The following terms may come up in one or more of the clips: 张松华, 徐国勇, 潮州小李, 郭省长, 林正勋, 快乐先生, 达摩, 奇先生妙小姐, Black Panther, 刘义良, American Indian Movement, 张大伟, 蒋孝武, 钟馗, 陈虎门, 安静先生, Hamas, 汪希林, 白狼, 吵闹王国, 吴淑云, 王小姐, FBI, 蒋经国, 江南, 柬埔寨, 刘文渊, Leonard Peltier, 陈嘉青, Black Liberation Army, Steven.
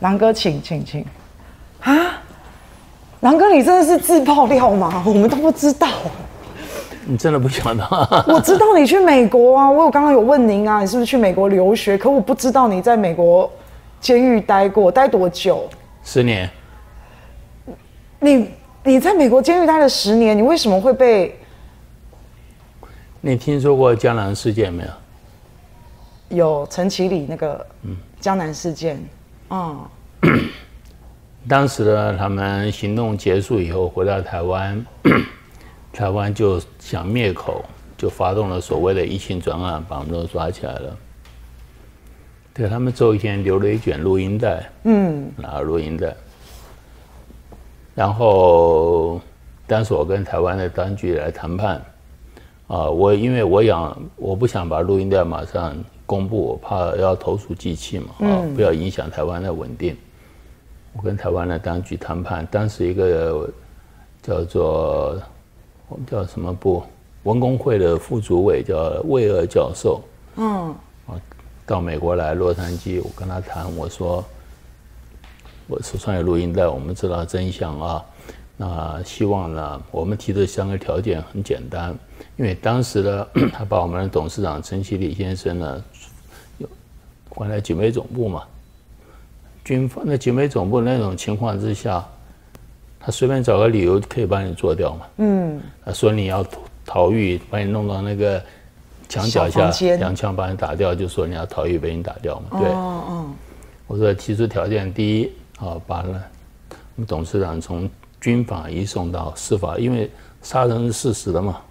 狼哥，请啊！狼哥，你真的是自爆料吗？我们都不知道。你真的不晓得？我知道你去美国啊，我刚刚有问您啊，你是不是去美国留学？可我不知道你在美国监狱待过，待多久？10年。你在美国监狱待了10年，你为什么会被？你听说过江南事件没有？有陈其礼那个江南事件，当时呢，他们行动结束以后回到台湾，台湾就想灭口，就发动了所谓的一性专案，把我们都抓起来了。对，他们最后一天留了一卷录音带，拿了录音带，然后当时我跟台湾的当局来谈判。我不想把录音带马上公布，我怕要投诉机器嘛，不要影响台湾的稳定。我跟台湾的当局谈判，当时一个叫做我们叫什么部文工会的副主委叫魏尔教授，到美国来洛杉矶，我跟他谈，我说我手上有录音带，我们知道真相啊。那希望呢，我们提的3个条件很简单，因为当时呢，他把我们的董事长陈其礼先生呢，关在警备总部嘛，军方的警备总部那种情况之下，他随便找个理由可以把你做掉嘛，他说你要逃狱，把你弄到那个墙脚下，两枪把你打掉，就说你要逃狱被你打掉嘛，对，我说提出条件，第一啊，把呢我们董事长从军法移送到司法，因为杀人是事实的嘛，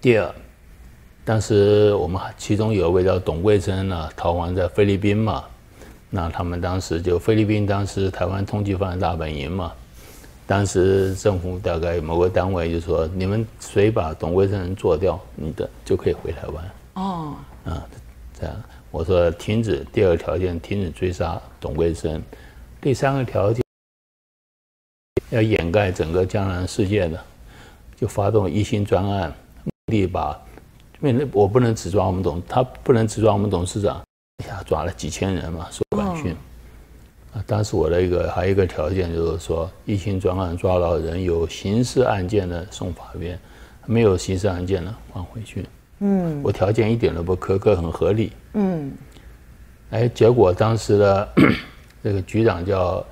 第二，当时我们其中有一位叫董桂珍呢，逃亡在菲律宾嘛，那他们当时就菲律宾当时台湾通缉犯大本营嘛，当时政府大概某个单位就说，你们谁把董桂珍人做掉，你的就可以回台湾。这样我说停止，第二条件停止追杀董桂珍，第3个条件。要掩盖整个江南事件的，就发动一心专案，目的把，因为我不能只抓我们他不能只抓我们董事长，一下抓了几千人嘛，说管训。当时我的还有一个条件就是说，一心专案抓到人有刑事案件的送法院，没有刑事案件的还回去。我条件一点都不苛刻，很合理。结果当时的这个局长叫。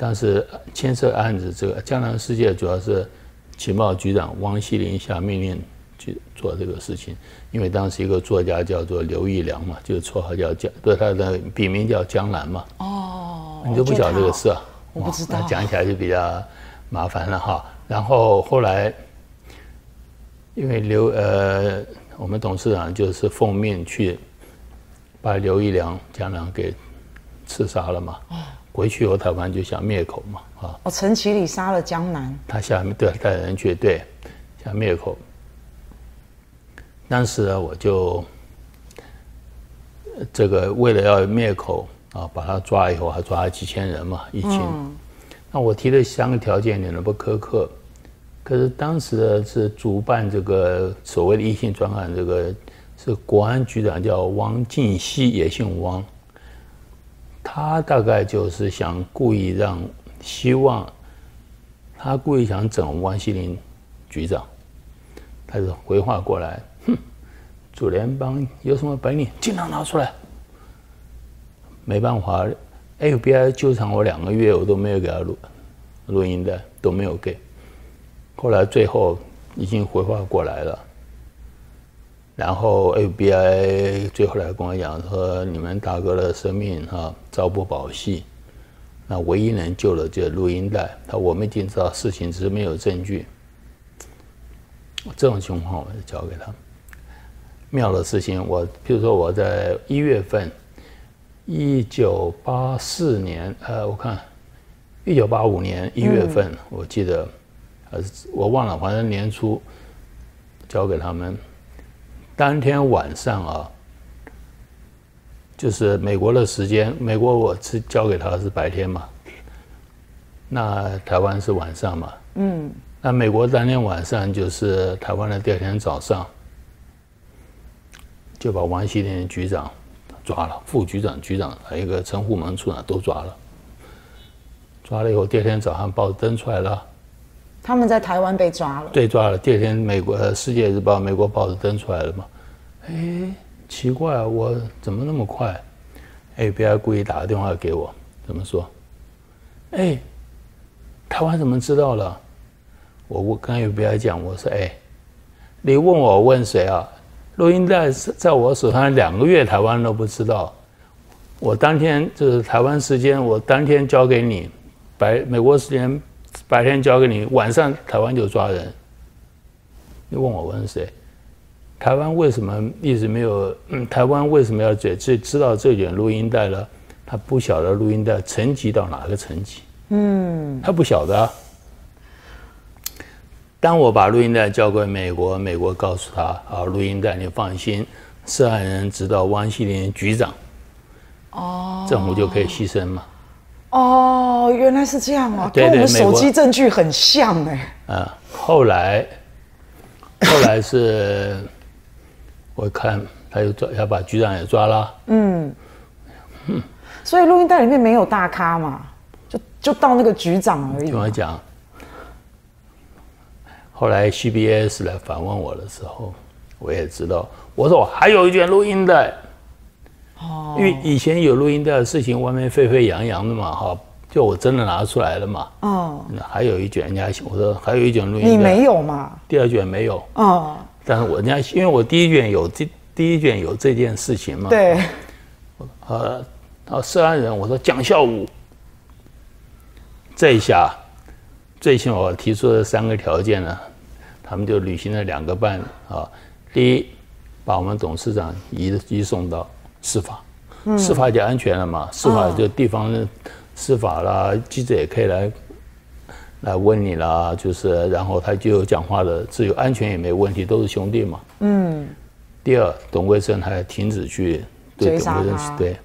但是牵涉案子，这个江南事件主要是情报局长汪希林下命令去做这个事情，因为当时一个作家叫做刘义良嘛，就是绰号叫江，对，他的笔名叫江南嘛。你都不晓得这个事啊？我不知道。讲起来就比较麻烦了哈。然后后来，因为我们董事长就是奉命去把刘义良江南给刺杀了嘛。回去以后，台湾就想灭口嘛，陈其礼杀了江南，他下面对带人去对，想灭口。当时呢，我就这个为了要灭口啊，把他抓以后，还抓了几千人嘛，1群。那我提了3个条件，你能不苛刻？可是当时呢是主办这个所谓的一性专案，这个是国安局长叫汪晋熙，也姓汪。他大概就是想故意让，希望他故意想整汪希林局长，他就回话过来，主联邦有什么本领，尽量拿出来。没办法 ，FBI 纠缠我2个月，我都没有给他录音带，都没有给。后来最后已经回话过来了。然后 FBI 最后来跟我讲说，你们大哥的生命朝不保夕，那唯一能救的就是录音带。我们已经知道事情，只是没有证据。这种情况我就交给他。妙的事情，比如说我在1月份，1984年，我看1985年1月份，我记得，我忘了，反正年初交给他们。当天晚上啊，就是美国的时间，美国我是交给他是白天嘛，那台湾是晚上嘛，那美国当天晚上就是台湾的第2天早上，就把王希林局长抓了，副局长、局长还有一个陈虎门处长都抓了。抓了以后，第二天早上报纸登出来了。他们在台湾被抓了。对，抓了。第二天，美国《世界日报》美国报纸登出来了嘛？哎，奇怪，我怎么那么快 ？FBI 故意打个电话给我，怎么说？哎，台湾怎么知道了？我跟 FBI 讲，我说哎，你问我问谁啊？ 录音带在我手上2个月，台湾都不知道。我当天就是台湾时间，我当天交给你，美国时间白天交给你，晚上台湾就抓人。你问我问谁？台湾为什么一直没有？台湾为什么要知道这卷录音带呢？他不晓得录音带层级到哪个层级。嗯，他不晓得啊。 当我把录音带交给美国，美国告诉他：“啊，录音带你放心，涉案人直到汪希林局长。”哦，政府就可以牺牲嘛。哦，原来是这样啊，对对跟我们手机证据很像哎。啊，后来是，我看他又要把局长也抓了。嗯，所以录音带里面没有大咖嘛，就到那个局长而已。听我讲。 后来 CBS 来反问我的时候，我也知道，我说我还有一卷录音带，哦，因为以前有录音带的事情，外面沸沸扬扬的嘛，哈，就我真的拿出来了嘛，哦，还有一卷，人家我说还有一卷录音带，你没有嘛？第二卷没有，哦，但是我人家因为我第一卷有这件事情嘛，对，然后涉案人我说蒋孝武，这一下。 最起码我提出的3个条件呢，他们就履行了2个半啊。第一，把我们董事长移送到司法，司法就安全了嘛。司法就地方司法啦，记者也可以来问你啦，就是然后他就有讲话的自由，安全也没问题，都是兄弟嘛。嗯。第二，董桂生还停止去对董桂生对。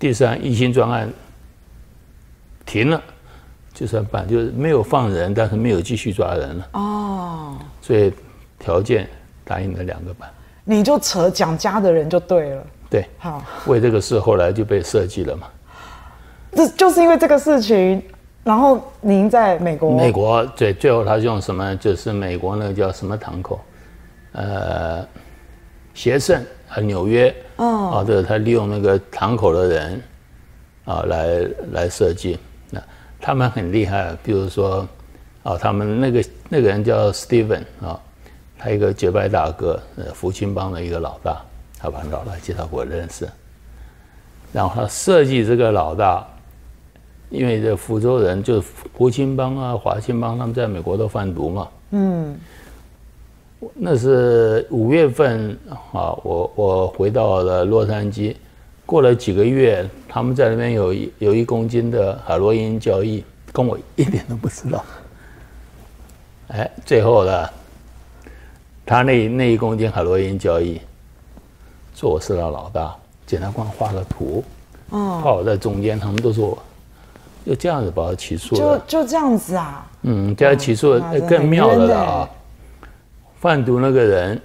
第三，一心专案停了。 就算办，就是没有放人，但是没有继续抓人了。哦，所以条件答应了2个半，你就扯蒋家的人就对了。对，好，为这个事后来就被设计了嘛。这就是因为这个事情，然后您在美国，对，最后他用什么？就是美国那个叫什么堂口，协盛和纽约，哦，啊，对，他利用那个堂口的人啊来设计。 他们很厉害，比如说，啊，他们那个人叫 Steven 啊，他一个结拜大哥，福清帮的一个老大，他把老大介绍给我认识。然后他设计这个老大，因为这福州人就是福清帮啊、华清帮，他们在美国都贩毒嘛。嗯。那是5月份啊，我回到了洛杉矶。 过了几个月，他们在那边有1公斤的海洛因交易，跟我一点都不知道。哎，最后呢，他那1公斤海洛因交易，说我是老大，检察官画了图，哦，画我在中间，他们都说我，就这样子把我起诉了。就这样子啊？嗯，这样起诉更妙了啊！贩毒那个人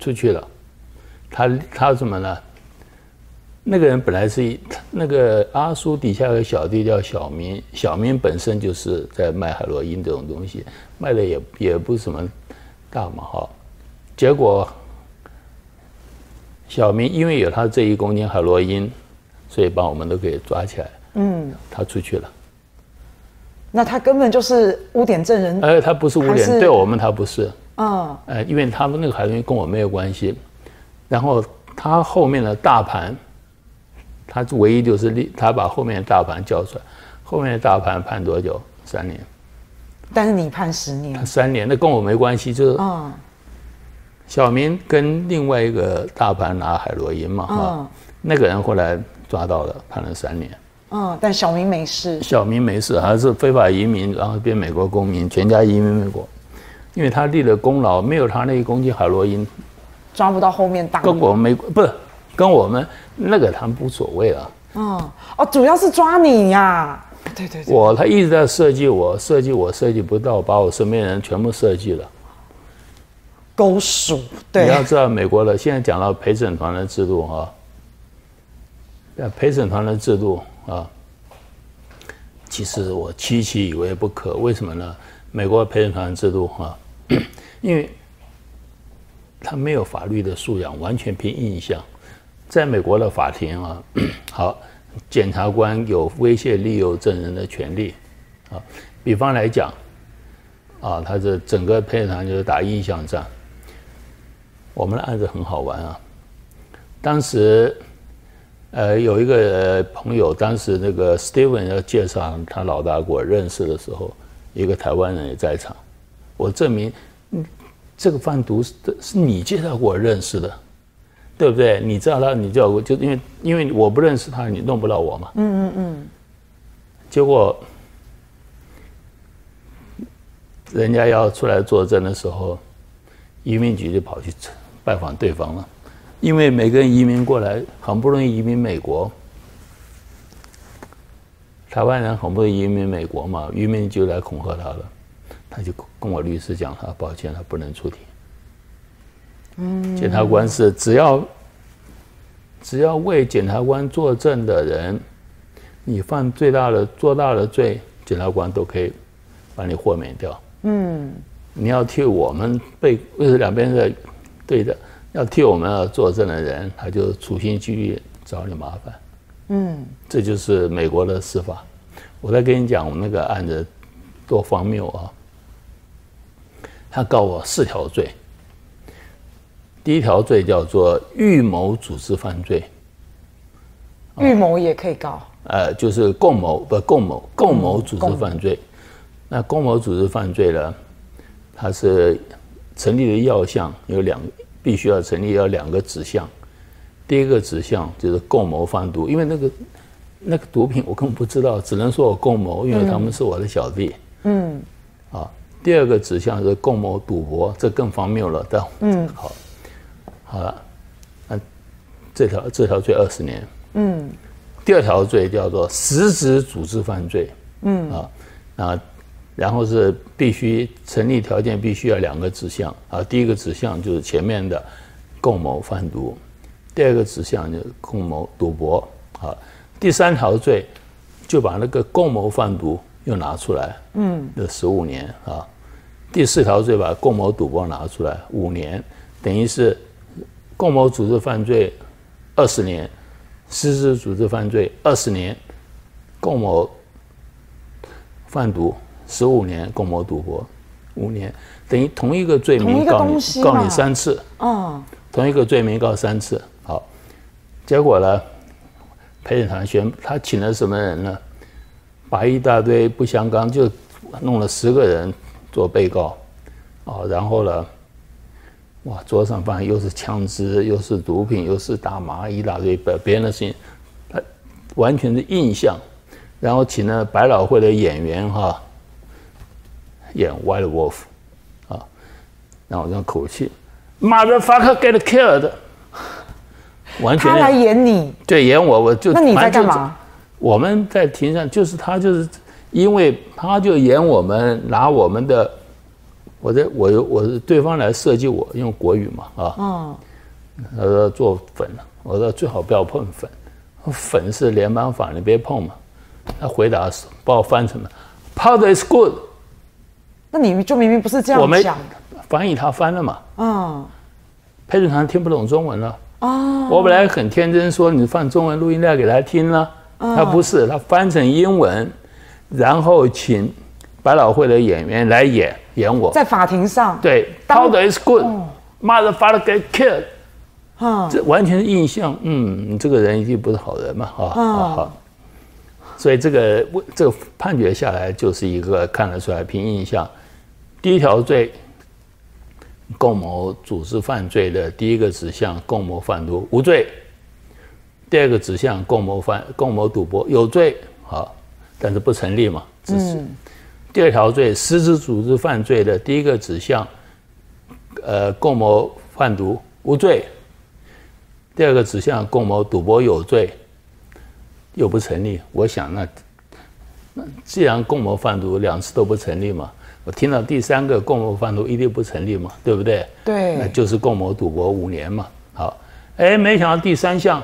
出去了，他怎么呢？ 那个人本来是那个阿叔底下有个小弟叫小明，小明本身就是在卖海洛因这种东西，卖的也不是什么大嘛哈。结果小明因为有他这1公斤海洛因，所以把我们都给抓起来。嗯，他出去了。那他根本就是污点证人。哎，他不是污点，对我们他不是。嗯。哎，因为他们那个海洛因跟我没有关系，然后他后面的大盘。 他唯一就是他把后面的大盘叫出来，后面的大盘判多久？3年。但是你判10年。他3年，那跟我没关系，就是。嗯。小明跟另外一个大盘拿海洛因嘛，哈，那个人后来抓到了，判了3年。嗯，但小明没事。小明没事，还是非法移民，然后变美国公民，全家移民美国，因为他立了功劳，没有他那1公斤海洛因，抓不到后面大。跟我没不是。 跟我们那个他们无所谓了。哦，主要是抓你呀、啊！对对对，他一直在设计我，设计不到，把我身边人全部设计了。勾数，对。你要知道美国的现在讲到陪审团的制度啊，陪审团的制度啊，其实我极其以为不可。为什么呢？美国陪审团制度啊，因为他没有法律的素养，完全凭印象。在美国的法庭啊，好，检察官有威胁利诱证人的权利啊。比方来讲啊，他这整个陪审团就是打印象战。我们的案子很好玩啊，当时，有一个朋友，当时那个 Steven 要介绍他老大给我认识的时候，一个台湾人也在场，我证明，这个贩毒是你介绍给我认识的，对不对？你知道他，你叫我，就因为我不认识他，你弄不到我嘛。嗯嗯嗯。结果，人家要出来作证的时候，移民局就跑去拜访对方了，因为每个人移民过来，很不容易移民美国。台湾人很不容易移民美国嘛，移民就来恐吓他了，他就跟我律师讲，他抱歉，他不能出庭。嗯，检察官是只要为检察官作证的人，你犯最大的做大的罪，检察官都可以把你豁免掉。嗯，你要替我们被两边的对的。要替我们要作证的人，他就处心积虑找你麻烦。嗯，这就是美国的司法。我再跟你讲，我们那个案子多荒谬啊！他告我4条罪，第一条罪叫做预谋组织犯罪，预谋也可以告。就是共谋组织犯罪。那共谋组织犯罪呢，它是成立的要项有两个。必须要成立要两个指向，第一个指向就是共谋贩毒，因为那个毒品我根本不知道，只能说我共谋，因为他们是我的小弟。嗯，啊，第二个指向是共谋赌博，这更荒谬了。但好了，那这条罪20年。嗯，第二条罪叫做实质组织犯罪。嗯啊，那然后是必须成立条件必须要两个指向啊，第一个指向就是前面的共谋贩毒，第二个指向就是共谋赌博啊。第三条罪就把那个共谋贩毒又拿出来，嗯，这15年啊。第四条罪把共谋赌博拿出来5年，等于是共谋组织犯罪20年，实质组织犯罪20年，共谋贩毒。15年，共谋赌博5年，等于同一个罪名告你3次，哦，同一个罪名告3次。好，结果呢，陪审团他请了什么人呢？把一大堆不相干，就弄了10个人做被告，哦，然后呢，哇，桌上放又是枪支，又是毒品，又是大麻，一大堆别人的事情，他完全是印象，然后请了百老汇的演员哈。演 White Wolf， 啊，然后用口气 ，motherfucker get killed， 完全他来演你，对，演我，我就那你在干嘛？我们在庭上就是他就是因为他就演我们拿我们的，我对方来设计我用国语嘛啊，嗯，他说做粉了，我说最好不要碰粉，粉是联邦法，你别碰嘛。他回答是把我翻成了 powder is good。那你就明明不是这样讲的，翻译他翻了嘛？嗯，陪审团听不懂中文了。哦，我本来很天真说你放中文录音带给他听了，他不是，他翻成英文，然后请百老汇的演员来演我，在法庭上对 ，powder is good，motherfucker get killed，啊，这完全是印象。嗯，你这个人一定不是好人嘛，啊啊。所以这个判决下来就是一个看得出来凭印象，第一条罪共谋组织犯罪的第一个指向共谋贩毒无罪，第二个指向共谋赌博有罪，好，但是不成立嘛，只是，嗯，第二条罪实质组织犯罪的第一个指向共谋贩毒无罪，第二个指向共谋赌博有罪。又不成立，我想那既然共谋贩毒2次都不成立嘛，我听到第3个共谋贩毒一定不成立嘛，对不对？对，那就是共谋赌博5年嘛。好，哎，没想到第3项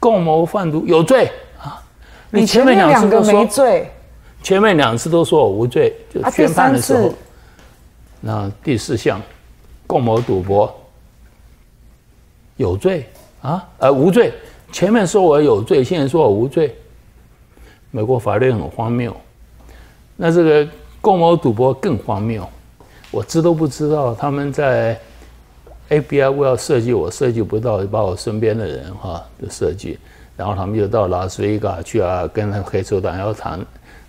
共谋贩毒有罪啊！你前面两次都说没罪，前面两次都说我无罪，就宣判的时候，那第四项共谋赌博有罪啊，无罪。前面说我有罪，现在说我无罪，美国法律很荒谬。那这个共谋赌博更荒谬，我知都不知道他们在。 FBI 为了设计我设计不到，把我身边的人哈都设计，然后他们就到拉斯维加去啊，跟那黑手党要谈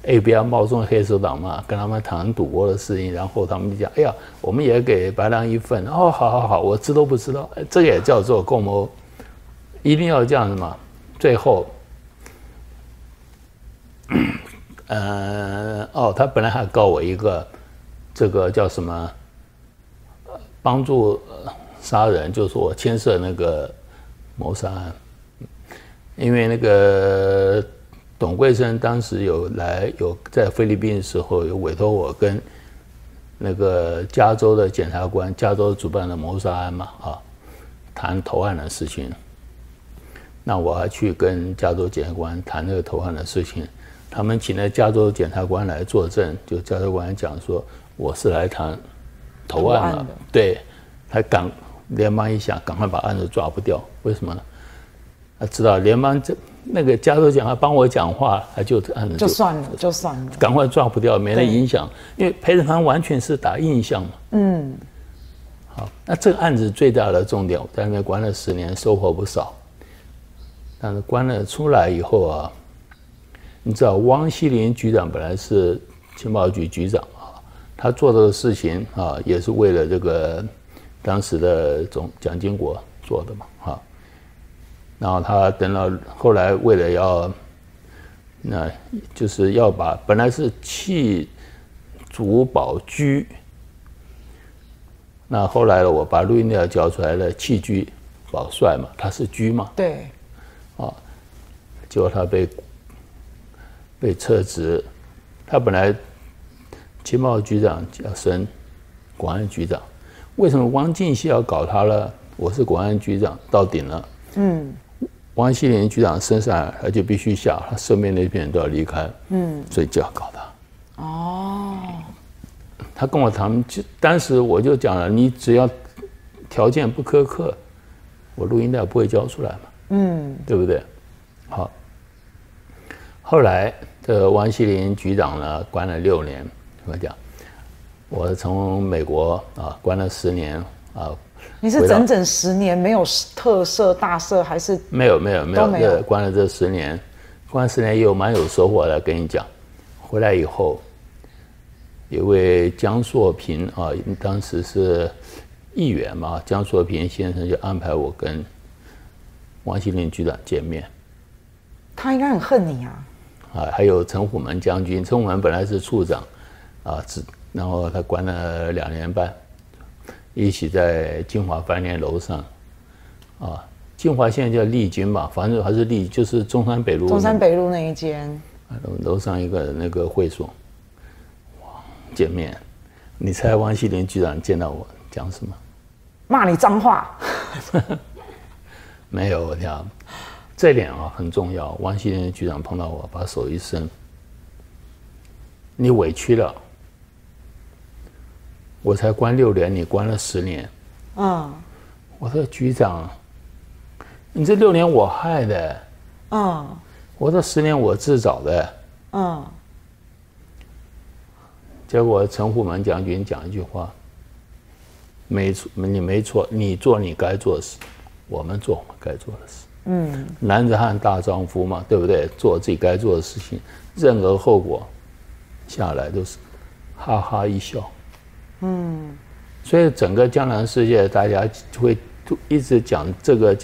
，FBI 冒充黑手党嘛，跟他们谈赌博的事情，然后他们就讲，哎呀，我们也给白狼一份，哦，好好好，我知都不知道，这个也叫做共谋，一定要这样子嘛。最后，他本来还告我一个，这个叫什么，帮助。 杀人就是我牵涉那个谋杀案，因为那个董桂生当时有在菲律宾的时候有委托我跟那个加州的检察官，加州主办的谋杀案嘛啊，谈投案的事情。那我还去跟加州检察官谈那个投案的事情，他们请了加州检察官来作证，就加州官讲说我是来谈投案了，对。 他联邦一想，赶快把案子抓不掉，为什么呢？他知道联邦那个加州检察帮我讲话，他就案子就算了，就算了，赶快抓不掉，没人影响，因为陪审团完全是打印象嘛。嗯，好，那这个案子最大的重点，我在那边关了10年，收获不少。但是关了出来以后啊，你知道汪希林局长本来是情报局局长啊，他做这个事情啊，也是为了这个。 当时的总蒋经国做的嘛，哈，然后他等到后来为了要，那就是要把本来是弃主保居，那后来我把录音带交出来了，弃居保帅嘛，他是居嘛，对，啊，结果他被撤职，他本来情报局长要升国安局长。 为什么汪靖熙要搞他了？我是国安局长到顶了，嗯，汪希林局长升上来，他就必须下，他身边那批人都要离开，嗯，所以就要搞他。哦，他跟我谈，当时我就讲了，你只要条件不苛刻，我录音带不会交出来嘛，嗯，对不对？好，后来这汪希林局长呢，关了6年，怎么讲？ 我从美国啊关了10年啊，你是整整10年没有特赦大赦还是没有关了这10年，关了10年也有蛮有收获的，跟你讲，回来以后，有位江硕平啊，当时是议员嘛，江硕平先生就安排我跟汪希林局长见面，他应该很恨你啊，啊还有陈虎门将军，陈虎门本来是处长啊然后他关了2年半，一起在金华饭店楼上，啊，金华现在叫丽君吧，反正还是丽，就是中山北路。中山北路那一间。楼上一个那个会所，哇，见面，你猜汪希林局长见到我讲什么？骂你脏话。没有，我讲，这点啊很重要。汪希林局长碰到我，把手一伸，你委屈了。 我才关6年，你关了10年。嗯，我说局长，你这6年我害的。嗯，我这10年我自找的。嗯，结果陈虎门将军讲一句话：没错，你没错，你做你该做的事，我们做我们该做的事。嗯，男子汉大丈夫嘛，对不对？做自己该做的事情，任何后果下来都是哈哈一笑。 嗯，所以整个江南世界，大家会一直讲这个，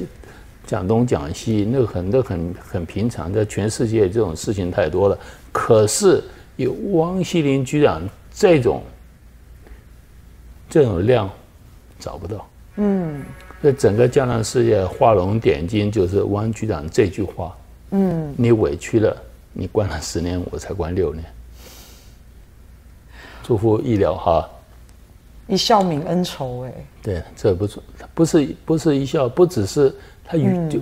讲东讲西，那很平常，在全世界这种事情太多了。可是有汪希林局长这种量找不到。嗯，所以整个江南世界画龙点睛就是汪局长这句话。嗯，你委屈了，你关了10年，我才关6年。祝福医疗哈。 一笑泯恩仇哎，对，这不是一笑，不只是他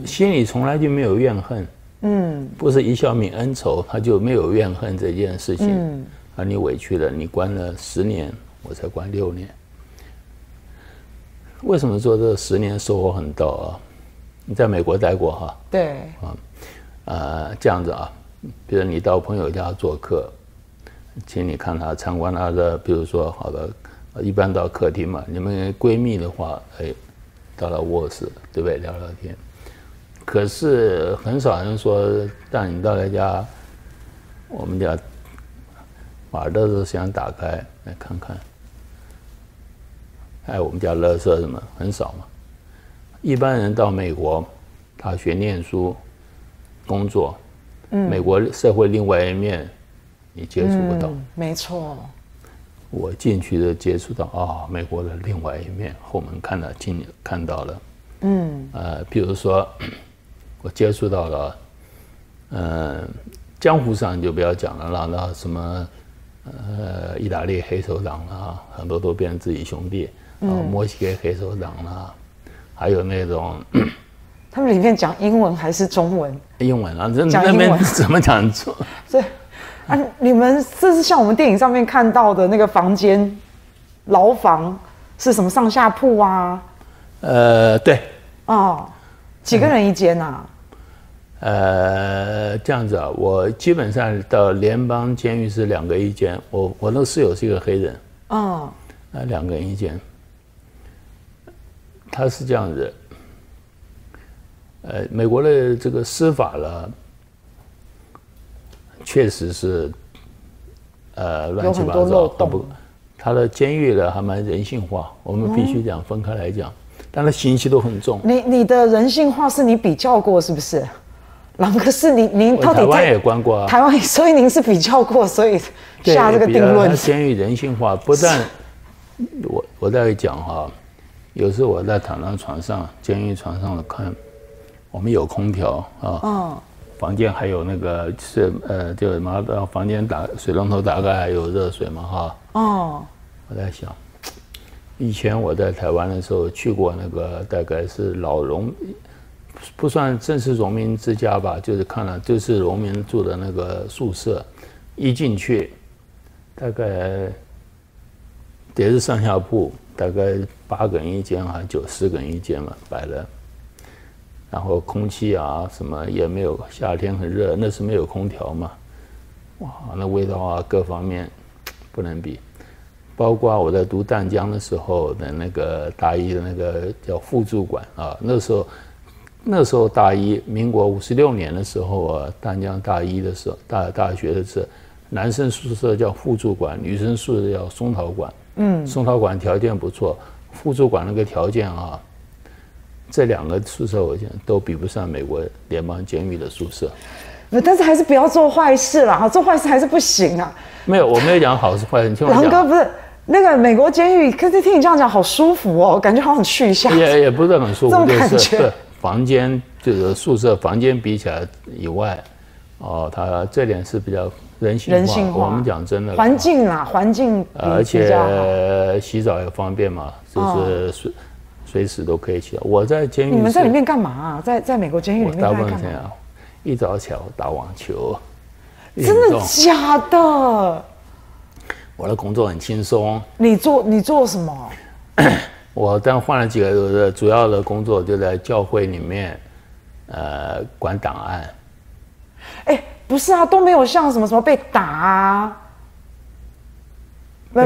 心里从来就没有怨恨。嗯，不是一笑泯恩仇，他就没有怨恨这件事情。嗯，啊，你委屈了，你关了10年，我才关6年。为什么说这10年收获很大啊？你在美国待过哈？对。啊，这样子啊，比如你到朋友家做客，请你看他参观他的，比如说好的，一般到客厅嘛。你们闺蜜的话，哎，到了卧室，对不对？聊聊天。可是很少人说让你到他家，我们家把垃圾箱打开来看看。哎，我们家垃圾什么很少嘛。一般人到美国，大学念书、工作，美国社会另外一面你接触不到。嗯、没错。我进去的接触到啊、哦，美国的另外一面，后门看到了。嗯。比如说，我接触到了，江湖上就不要讲了啦，那什么。意大利黑手党啦、啊，很多都变成自己兄弟。墨西哥黑手党啦、啊，还有那种，他们里面讲英文还是中文？英文啊，那边怎么讲？对啊，你们这是像我们电影上面看到的那个房间，牢房是什么上下铺啊？对。哦，几个人一间啊？这样子啊，我基本上到联邦监狱是2个一间，我那个室友是一个黑人，哦，2个人一间，他是这样子，美国的这个司法了，确实是，乱七八糟，他的监狱呢还蛮人性化，我们必须讲分开来讲，但他刑期都很重。你的人性化是你比较过是不是？朗克斯，您到底在台湾也关过啊？台湾，所以您是比较过，所以下这个定论。监狱人性化，不但我在讲哈，有时候我在躺到床上，监狱床上的看，我们有空调啊，哦、房间还有那个是就马上房间水龙头打开还有热水嘛哈。哦，我在想，以前我在台湾的时候去过那个大概是老农。不算正式农民之家吧，就是看了，就是农民住的那个宿舍，一进去，大概也是上下铺，大概8个人一间还9、10个人一间嘛，摆了。然后空气啊什么也没有，夏天很热，那是没有空调嘛，哇，那味道啊各方面不能比。包括我在读淡江的时候的那个大一的那个叫副主管啊，那时候大一，民国56年的时候啊，淡江大一的时候，大学的时候，男生宿舍叫副主管，女生宿舍叫松桃馆。嗯，松桃馆条件不错，副主管那个条件啊，这2个宿舍我想都比不上美国联邦监狱的宿舍。但是还是不要做坏事啦，做坏事还是不行啊。没有，我没有讲好是坏，你听我讲。狼哥不是。那个美国监狱，可是听你这样讲，好舒服哦，感觉好想去一下。也不是很舒服，这种感觉。就是房间就是宿舍房间比起来以外，哦，它这点是比较人性化。我们讲真的，环境啦，环境比较好，而且洗澡也方便嘛，就是随时都可以洗澡。我在监狱，你们在里面干嘛啊？在美国监狱里面干嘛？我大部分啊，一早起来我打网球。真的假的？我的工作很轻松。你做什么？我但换了几个主要的工作，就在教会里面，管档案。哎，不是啊，都没有像什么被打啊，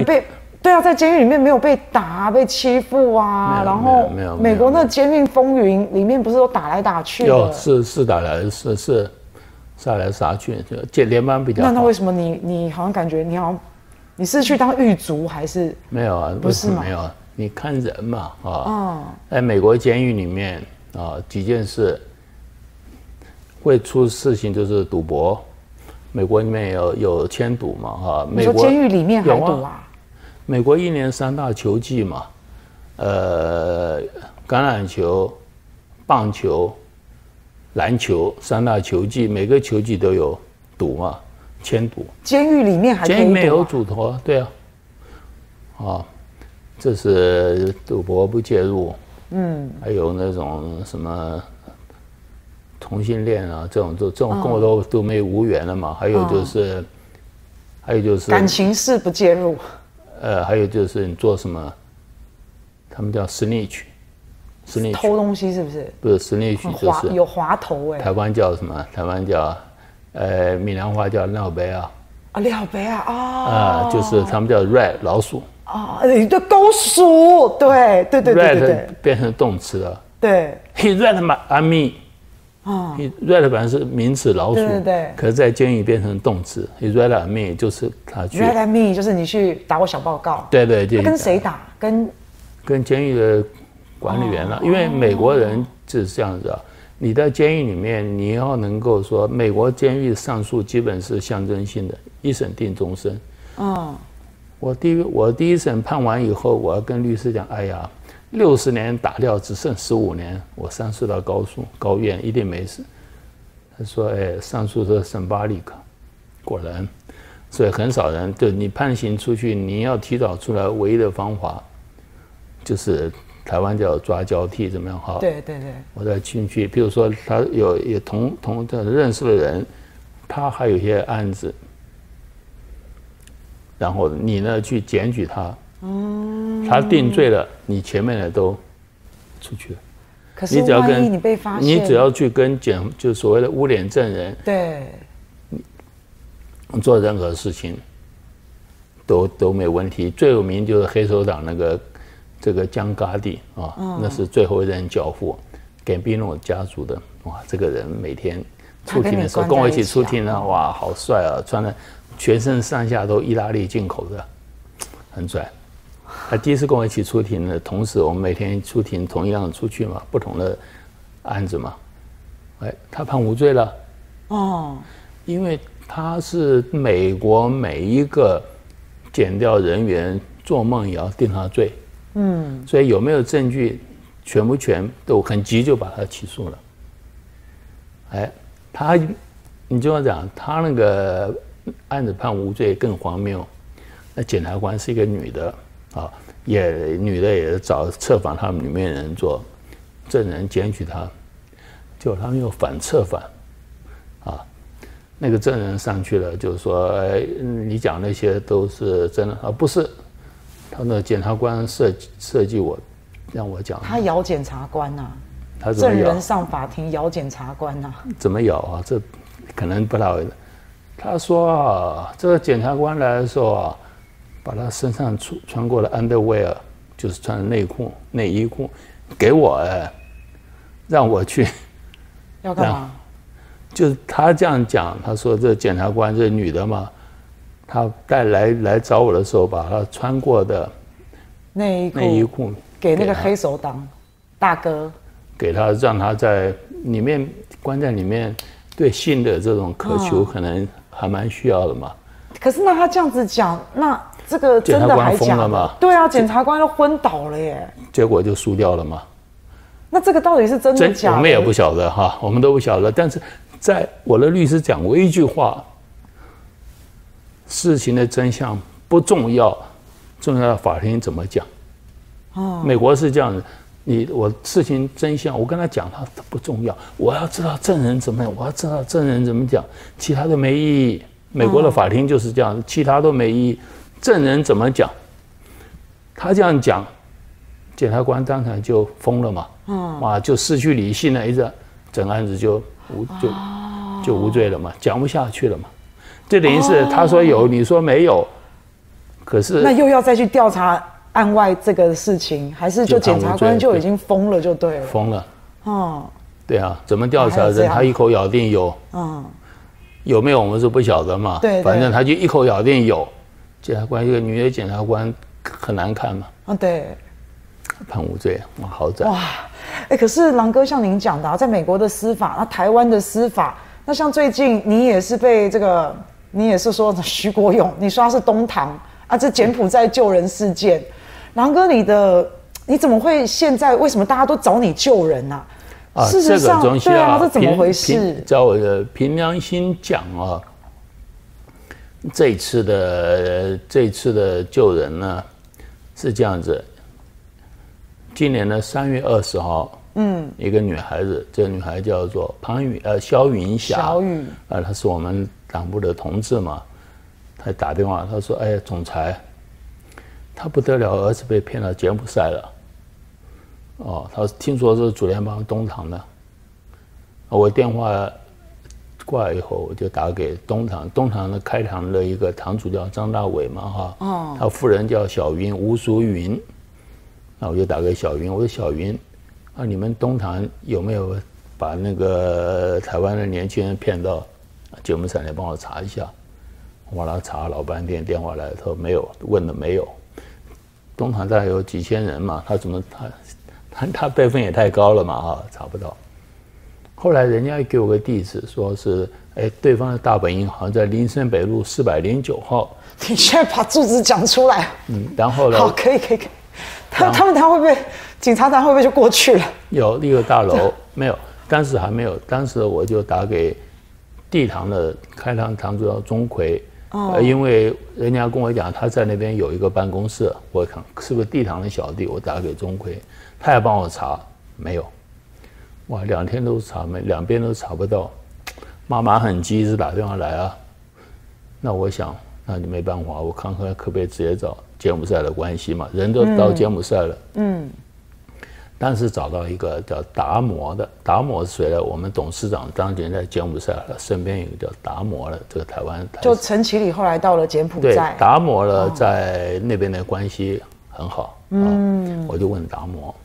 对啊，在监狱里面没有被打、啊、被欺负啊。然后美国那监狱风云里面不是都打来打去的？有是打来是杀来杀去，就联邦比较好。那为什么你好像感觉你好像？你是去当狱卒还是？没有啊，不是没有、啊。你看人嘛，啊，哦、在美国监狱里面啊，几件事会出事情，就是赌博。美国里面有牵赌嘛，哈、啊，美国监狱里面还赌啊？美国1年3大球季嘛，橄榄球、棒球、篮球3大球季，每个球季都有赌嘛。迁赌，监狱里面还可以赌啊？监狱里面有赌徒，对啊，啊，这是赌博不介入，嗯，还有那种什么同性恋啊，这种跟我都没无缘了嘛。还有就是，感情事不介入。还有就是你做什么，他们叫 snitch， 偷东西是不是？不是 snitch 就是有滑头哎。台湾叫什么？台湾叫，闽南话叫廖白啊。啊，廖白啊，啊，就是他们叫 rat 老鼠。啊，对，狗鼠，对，变成动词了。对 ，He rat my army。哦 ，He rat 本来是名词老鼠，对，可是在监狱变成动词 ，He rat at me 就是他去 rat at me 就是你去打我小报告。对，跟谁打？跟监狱的管理员了，因为美国人就是这样子啊。你在监狱里面，你要能够说，美国监狱上诉基本是象征性的，一审定终身。哦，我第一审判完以后，我要跟律师讲，哎呀，60年打掉只剩15年，我上诉到高院一定没事。他说，哎，上诉是 symbolic， 果然，所以很少人对你判刑出去，你要提早出来，唯一的方法就是。台湾叫抓交替怎么样？好，对，我再进去。比如说，他有同认识的人，他还有一些案子，然后你呢去检举他，他定罪了，你前面的都出去了。可是万一你被发现，你只要去跟就所谓的污点证人，对，做任何事情都没问题。最有名就是黑手党那个。这个江嘎地啊，那是最后一任教父，甘比诺家族的哇，这个人每天出庭的时候跟我一起出庭呢，哇，好帅啊，穿的全身上下都意大利进口的，很帅。他第一次跟我一起出庭呢，同时我们每天出庭同样出去嘛，不同的案子嘛，哎，他判无罪了哦，因为他是美国每一个检调人员做梦也要定他罪。所以有没有证据，全不全都很急就把他起诉了。哎，他，你就要讲他那个案子判无罪更荒谬。那检察官是一个女的啊，女的也找策反他们里面人做证人检举他，结果他们又反策反啊。那个证人上去了，就是说，哎，你讲那些都是真的啊，不是。他那检察官设计我，让我讲。他咬检察官呐、啊，他怎么咬？证人上法庭咬检察官呐、啊？怎么咬啊？这可能不太会。他说啊，这个检察官来的时候啊，把他身上穿过的 underwear， 就是穿的内衣裤，给我哎，让我去。要干嘛？就是他这样讲，他说这检察官这女的嘛。他来找我的时候，把他穿过的内衣裤给那个黑手党大哥，给他让他在里面关在里面，对性的这种渴求可能还蛮需要的嘛。可是那他这样子讲，那这个真的还讲了嘛？对啊，检察官都昏倒了耶。结果就输掉了嘛。那这个到底是真的假的？我们也不晓得哈，我们都不晓得。但是在我的律师讲过一句话。事情的真相不重要，重要的法庭怎么讲？哦，美国是这样的，我事情真相，我跟他讲，他不重要，我要知道证人怎么样，我要知道证人怎么讲，其他都没意义。美国的法庭就是这样，其他都没意义，证人怎么讲？他这样讲，检察官当场就疯了嘛，哇，就失去理性了，一直整案子就无罪了嘛，讲不下去了嘛。这等于是他说有，你说没有，可是那又要再去调查案外这个事情，还是就检察官就已经疯了就对了，疯了哦，对啊，怎么调查人他一口咬定有，有没有我们是不晓得嘛，对，反正他就一口咬定有，检察官一个女的检察官很难看嘛，啊对，判无罪哇，好惨哇，哎，可是郎哥像您讲的啊，在美国的司法，那台湾的司法，那像最近你也是被这个。你也是说徐国勇，你说他是东堂啊，这柬埔寨救人事件，郎哥，你怎么会现在为什么大家都找你救人啊？啊，事实上，这个东西啊，对啊，这怎么回事？照我的凭良心讲啊，这一次的救人呢是这样子，今年的3月20号，嗯，一个女孩子，这个女孩叫做萧云霞，萧云，她是我们党部的同志嘛，她打电话，她说，哎，总裁，她不得了，儿子被骗到柬埔寨了，哦，她听说是主联邦东堂的，我电话挂以后，我就打给东堂的开堂的一个堂主叫张大伟嘛，哈，哦，他夫人叫小云，吴淑云，那我就打给小云，我说小云，啊，你们东堂有没有把那个台湾的年轻人骗到柬埔寨来？帮我查一下。我把他查老半天，电话来，他说没有，问了没有。东堂大概有几千人嘛，他怎么他辈分也太高了嘛，啊，查不到。后来人家给我个地址，说是哎，对方的大本营好像在林森北路409号。你现在把住址讲出来。嗯，然后呢？好，可以。他们他会不会警察他会不会就过去了？有一个大楼没有，当时还没有。当时我就打给地堂的开堂堂主叫钟馗，哦，因为人家跟我讲他在那边有一个办公室，我看是不是地堂的小弟，我打给钟馗，他也帮我查，没有。哇，2天都查没，2边都查不到，妈妈很急，一直打电话来啊。那我想，那就没办法，我看看可不可以直接找柬埔寨的关系嘛，人都到柬埔寨了。嗯。但是找到一个叫达摩的，达摩是谁呢？我们董事长当年在柬埔寨了，身边有一个叫达摩的，这个台湾。就陈其礼后来到了柬埔寨。对，达摩呢，在那边的关系很好。嗯，啊。我就问达摩，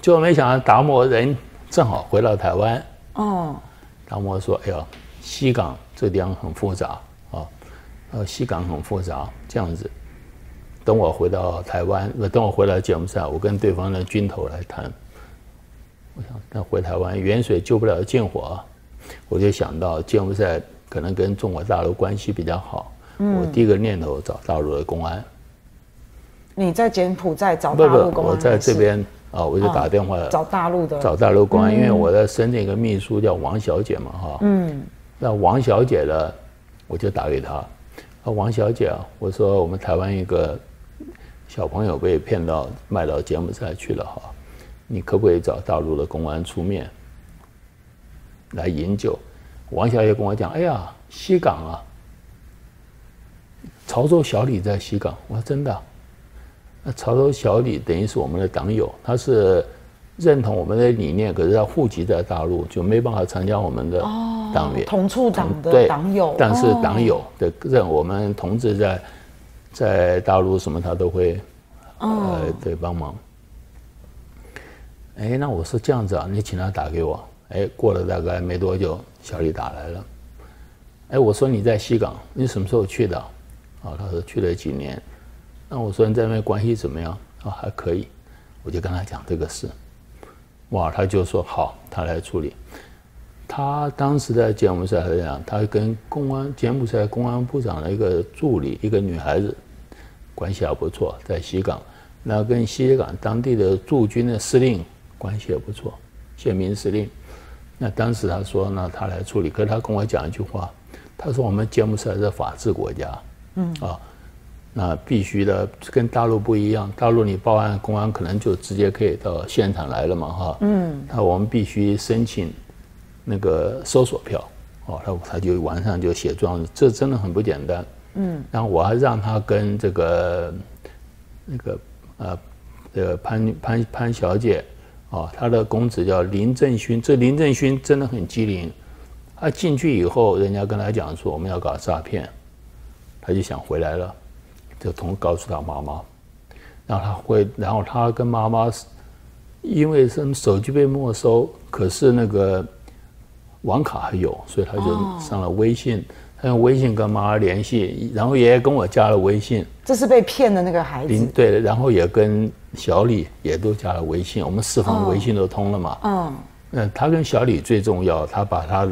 结果没想到达摩人正好回到台湾，哦，达摩说：“哎呀，西港这地方很复杂啊，西港很复杂，这样子，等我回到台湾，等我回来柬埔寨，我跟对方的军头来谈。我想，那回台湾远水救不了近火啊，我就想到柬埔寨可能跟中国大陆关系比较好，嗯，我第一个念头找大陆的公安。你在柬埔寨找大陆公安？我在这边。”啊，我就打电话，哦，找大陆公安，嗯，因为我在深圳一个秘书叫王小姐嘛，哈，嗯，那王小姐呢，我就打给她，啊，王小姐啊，我说我们台湾一个小朋友被骗到卖到柬埔寨去了哈，你可不可以找大陆的公安出面来营救？王小姐跟我讲，哎呀，西港啊，潮州小李在西港，我说真的啊。潮州小李等于是我们的党友，他是认同我们的理念，可是他户籍在大陆，就没办法参加我们的党员，哦，同处党的党友，但是党友的认我们同志在大陆什么他都会，哦，对帮忙。哎，那我说这样子啊，你请他打给我。哎，过了大概没多久，小李打来了。哎，我说你在西港，你什么时候去的？啊，他说去了几年。那我说你在那边关系怎么样？啊，还可以，我就跟他讲这个事。哇，他就说好，他来处理。他当时在柬埔寨是这样，他跟柬埔寨公安部长的一个助理，一个女孩子，关系还不错，在西港。那跟西港当地的驻军的司令关系也不错，宪兵司令。那当时他说呢，他来处理。可是他跟我讲一句话，他说我们柬埔寨是法治国家，嗯啊。那必须的，跟大陆不一样。大陆你报案，公安可能就直接可以到现场来了嘛，哈。嗯。那我们必须申请那个搜索票，哦，他就晚上就写状，这真的很不简单。嗯。然后我还让他跟这个潘小姐，哦，她的公子叫林正勋，这林正勋真的很机灵。他进去以后，人家跟他讲说我们要搞诈骗，他就想回来了。就告诉他妈妈，然后他跟妈妈，因为是手机被没收，可是那个网卡还有，所以他就上了微信，他用微信跟妈妈联系，然后爷爷跟我加了微信。这是被骗的那个孩子。对，然后也跟小李也都加了微信，我们4方微信都通了嘛。嗯。嗯，他跟小李最重要，他把他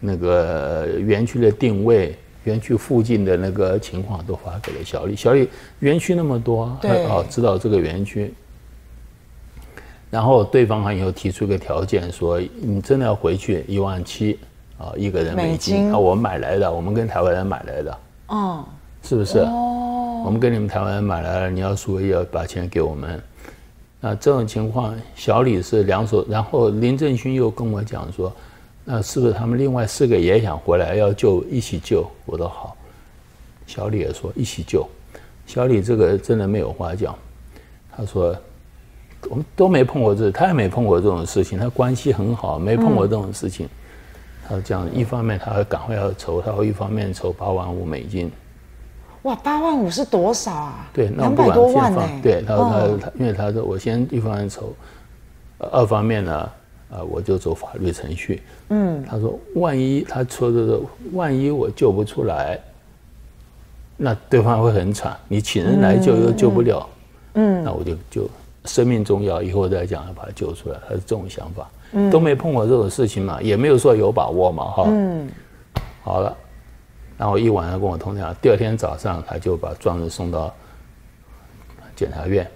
那个园区的定位。园区附近的那个情况都发给了小李，小李园区那么多，对，哦，知道这个园区。然后对方还有提出一个条件，说你真的要回去17000啊，一个人美金啊，我们买来的，我们跟台湾人买来的，哦，是不是？哦，我们跟你们台湾人买来了，你要说要把钱给我们。那这种情况，小李是两手，然后林正勋又跟我讲说，那是不是他们另外四个也想回来要救，一起救？我说好。小李也说一起救。小李这个真的没有话讲，他说我们都没碰过这，他也没碰过这种事情，他关系很好，没碰过这种事情。他这样，一方面他会赶快要筹，他会一方面筹$85万美金。哇，$85万是多少啊？对，那200多万呢。对，他因为他说我先一方面筹，二方面呢，我就走法律程序。嗯，他说万一他说的，万一我救不出来，那对方会很惨。你请人来救又救不了，嗯，那我就生命重要，以后再讲要把他救出来。他是这种想法，嗯，都没碰过这种事情嘛，也没有说有把握嘛，哈。嗯，好了。然后一晚上跟我通电，第二天早上他就把状元送到检察院。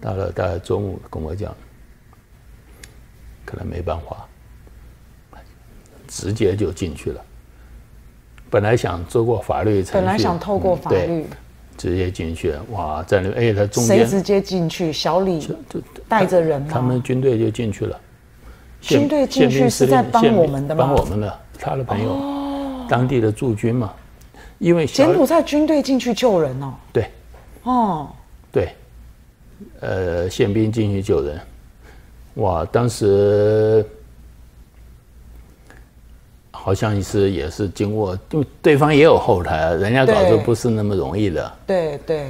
到了大概中午跟我讲，可能没办法，直接就进去了。本来想做过法律程序，本来想透过法律，直接进去了。哇，在那哎，他中间谁直接进去？小李带着人吗？他们军队就进去了。军队进去是在帮我们的吗？帮我们的，他的朋友。哦，当地的驻军嘛，因为柬埔寨军队进去救人哦。对，哦，对，宪兵进去救人。哇，当时好像是也是经过，因为对方也有后台啊，人家搞这不是那么容易的。对对。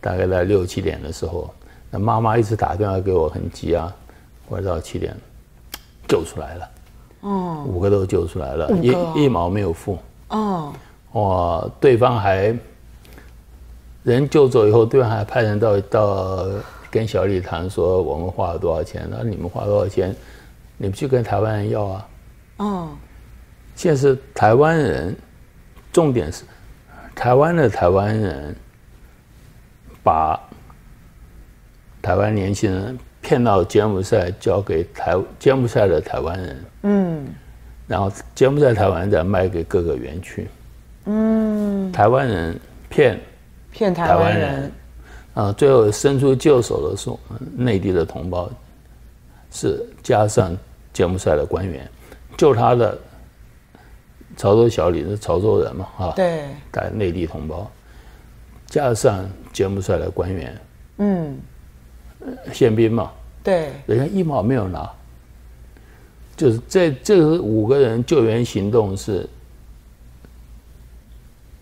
大概在6、7点的时候，那妈妈一直打电话给我，很急啊，快到7点，救出来了。哦，5个都救出来了，哦，一毛没有付。哦，哇！对方还人救走以后，对方还派人到跟小李谈说，我们花了多少钱？那你们花多少钱？你们去跟台湾人要啊。哦，现在是台湾人，重点是台湾的台湾人把台湾年轻人骗到柬埔寨，交给柬埔寨的台湾人，嗯，然后柬埔寨台湾人再卖给各个园区，嗯，台湾人骗台湾人，啊，最后伸出救手的是我们内地的同胞，是加上柬埔寨的官员，救他的潮州小李是潮州人嘛，啊，对，在内地同胞，加上柬埔寨的官员，嗯，宪兵嘛。对，人家一毛没有拿，就是这5个人救援行动是，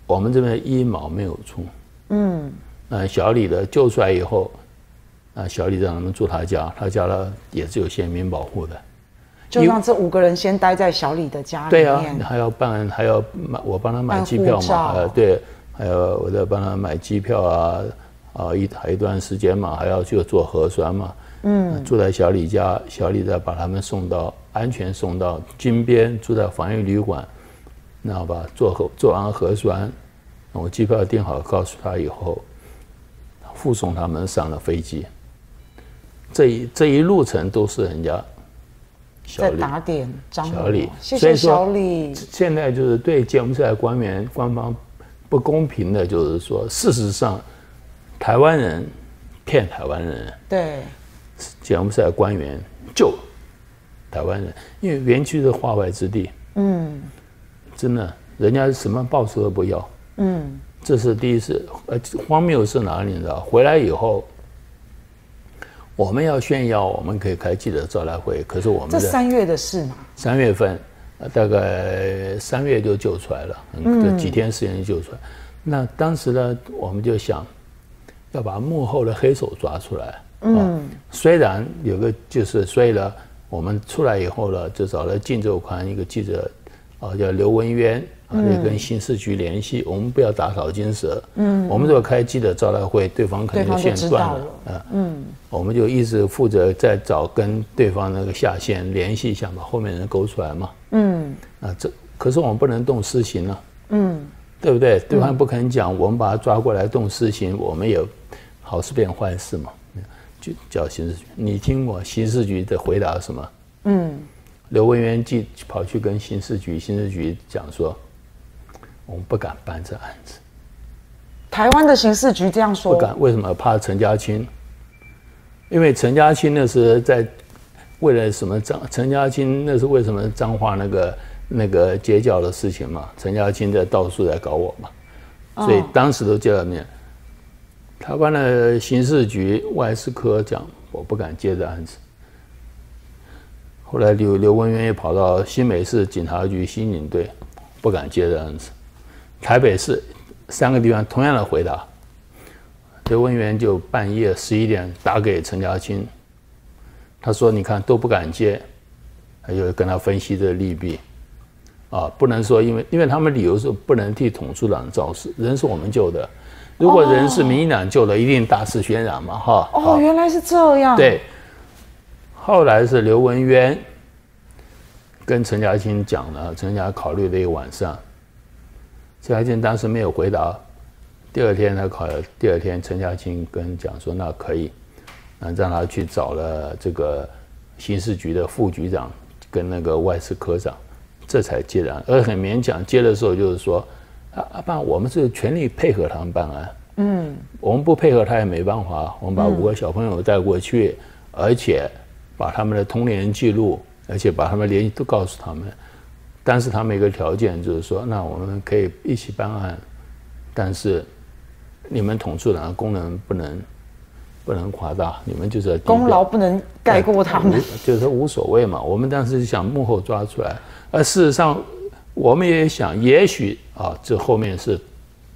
我们这边一毛没有出。嗯，小李的救出来以后，小李让他们住他家，他家呢也是有宪兵保护的，就让这5个人先待在小李的家里面。对啊，还要买，我帮他买机票嘛，对，还有我在帮他买机票啊，啊，一段时间嘛，还要去做核酸嘛。嗯，住在小李家，小李再把他们安全送到金边，住在防疫旅馆。那好吧，做完核酸，我机票订好，告诉他以后，护送他们上了飞机。这一路程都是人家小李在打点张罗。小李，谢谢小李。现在就是对柬埔寨官方不公平的，就是说，事实上，台湾人骗台湾人，对，柬埔寨官员救台湾人，因为园区是化外之地，嗯，真的，人家什么报酬都不要，嗯，这是第一次。荒谬是哪里的？回来以后，我们要炫耀，我们可以开记者招待会，可是我们这3月的事嘛，3月份，大概3月就救出来了，嗯，几天时间就救出来。那当时呢，我们就想，要把幕后的黑手抓出来。嗯，虽然有个就是，所以呢，我们出来以后呢，就找了晋州宽一个记者，叫刘文渊，就跟刑事局联系，我们不要打草惊蛇。嗯，我们如果开记者招待会，对方可能就线断了。嗯，我们就一直负责在找跟对方那个下线联系一下，把后面人勾出来嘛。嗯，这可是我们不能动私刑啊。嗯，对不对？对方不肯讲，我们把他抓过来动私刑，我们也好事变坏事嘛，就叫刑事局。你听我刑事局的回答什么？嗯，刘文渊跑去跟刑事局讲说，我们不敢办这案子。台湾的刑事局这样说，不敢，为什么？怕陈家清，因为陈嘉青那是在为了什么陈嘉青那是为什么彰化那个截教的事情嘛，陈嘉青在到处在搞我嘛，所以当时都见了面。台湾的刑事局外事科讲我不敢接这案子，后来刘文渊也跑到新北市警察局西宁队，不敢接这案子。台北市三个地方同样的回答。刘文渊就半夜11点打给陈嘉青，他说：“你看都不敢接。”他就跟他分析这利弊，啊，不能说因为他们理由是不能替统促党造势，人是我们救的。如果人是民进党救的，一定大肆宣扬嘛，哈。哦，原来是这样。对。后来是刘文渊跟陈嘉青讲了，陈嘉考虑了一晚上，陈嘉青当时没有回答。第二天陈嘉青跟讲说，那可以，那让他去找了这个刑事局的副局长跟那个外事科长，这才接的案，而很勉强接的时候就是说。啊，办我们是全力配合他们办案，嗯，我们不配合他也没办法，我们把5个小朋友带过去，而且把他们的通联记录，而且把他们联系都告诉他们，但是他们一个条件就是说，那我们可以一起办案，但是你们统促党的功能不能夸大，你们就是功劳不能盖过他们，就是无所谓嘛。我们当时想幕后抓出来，而事实上。我们也想，也许啊，这后面是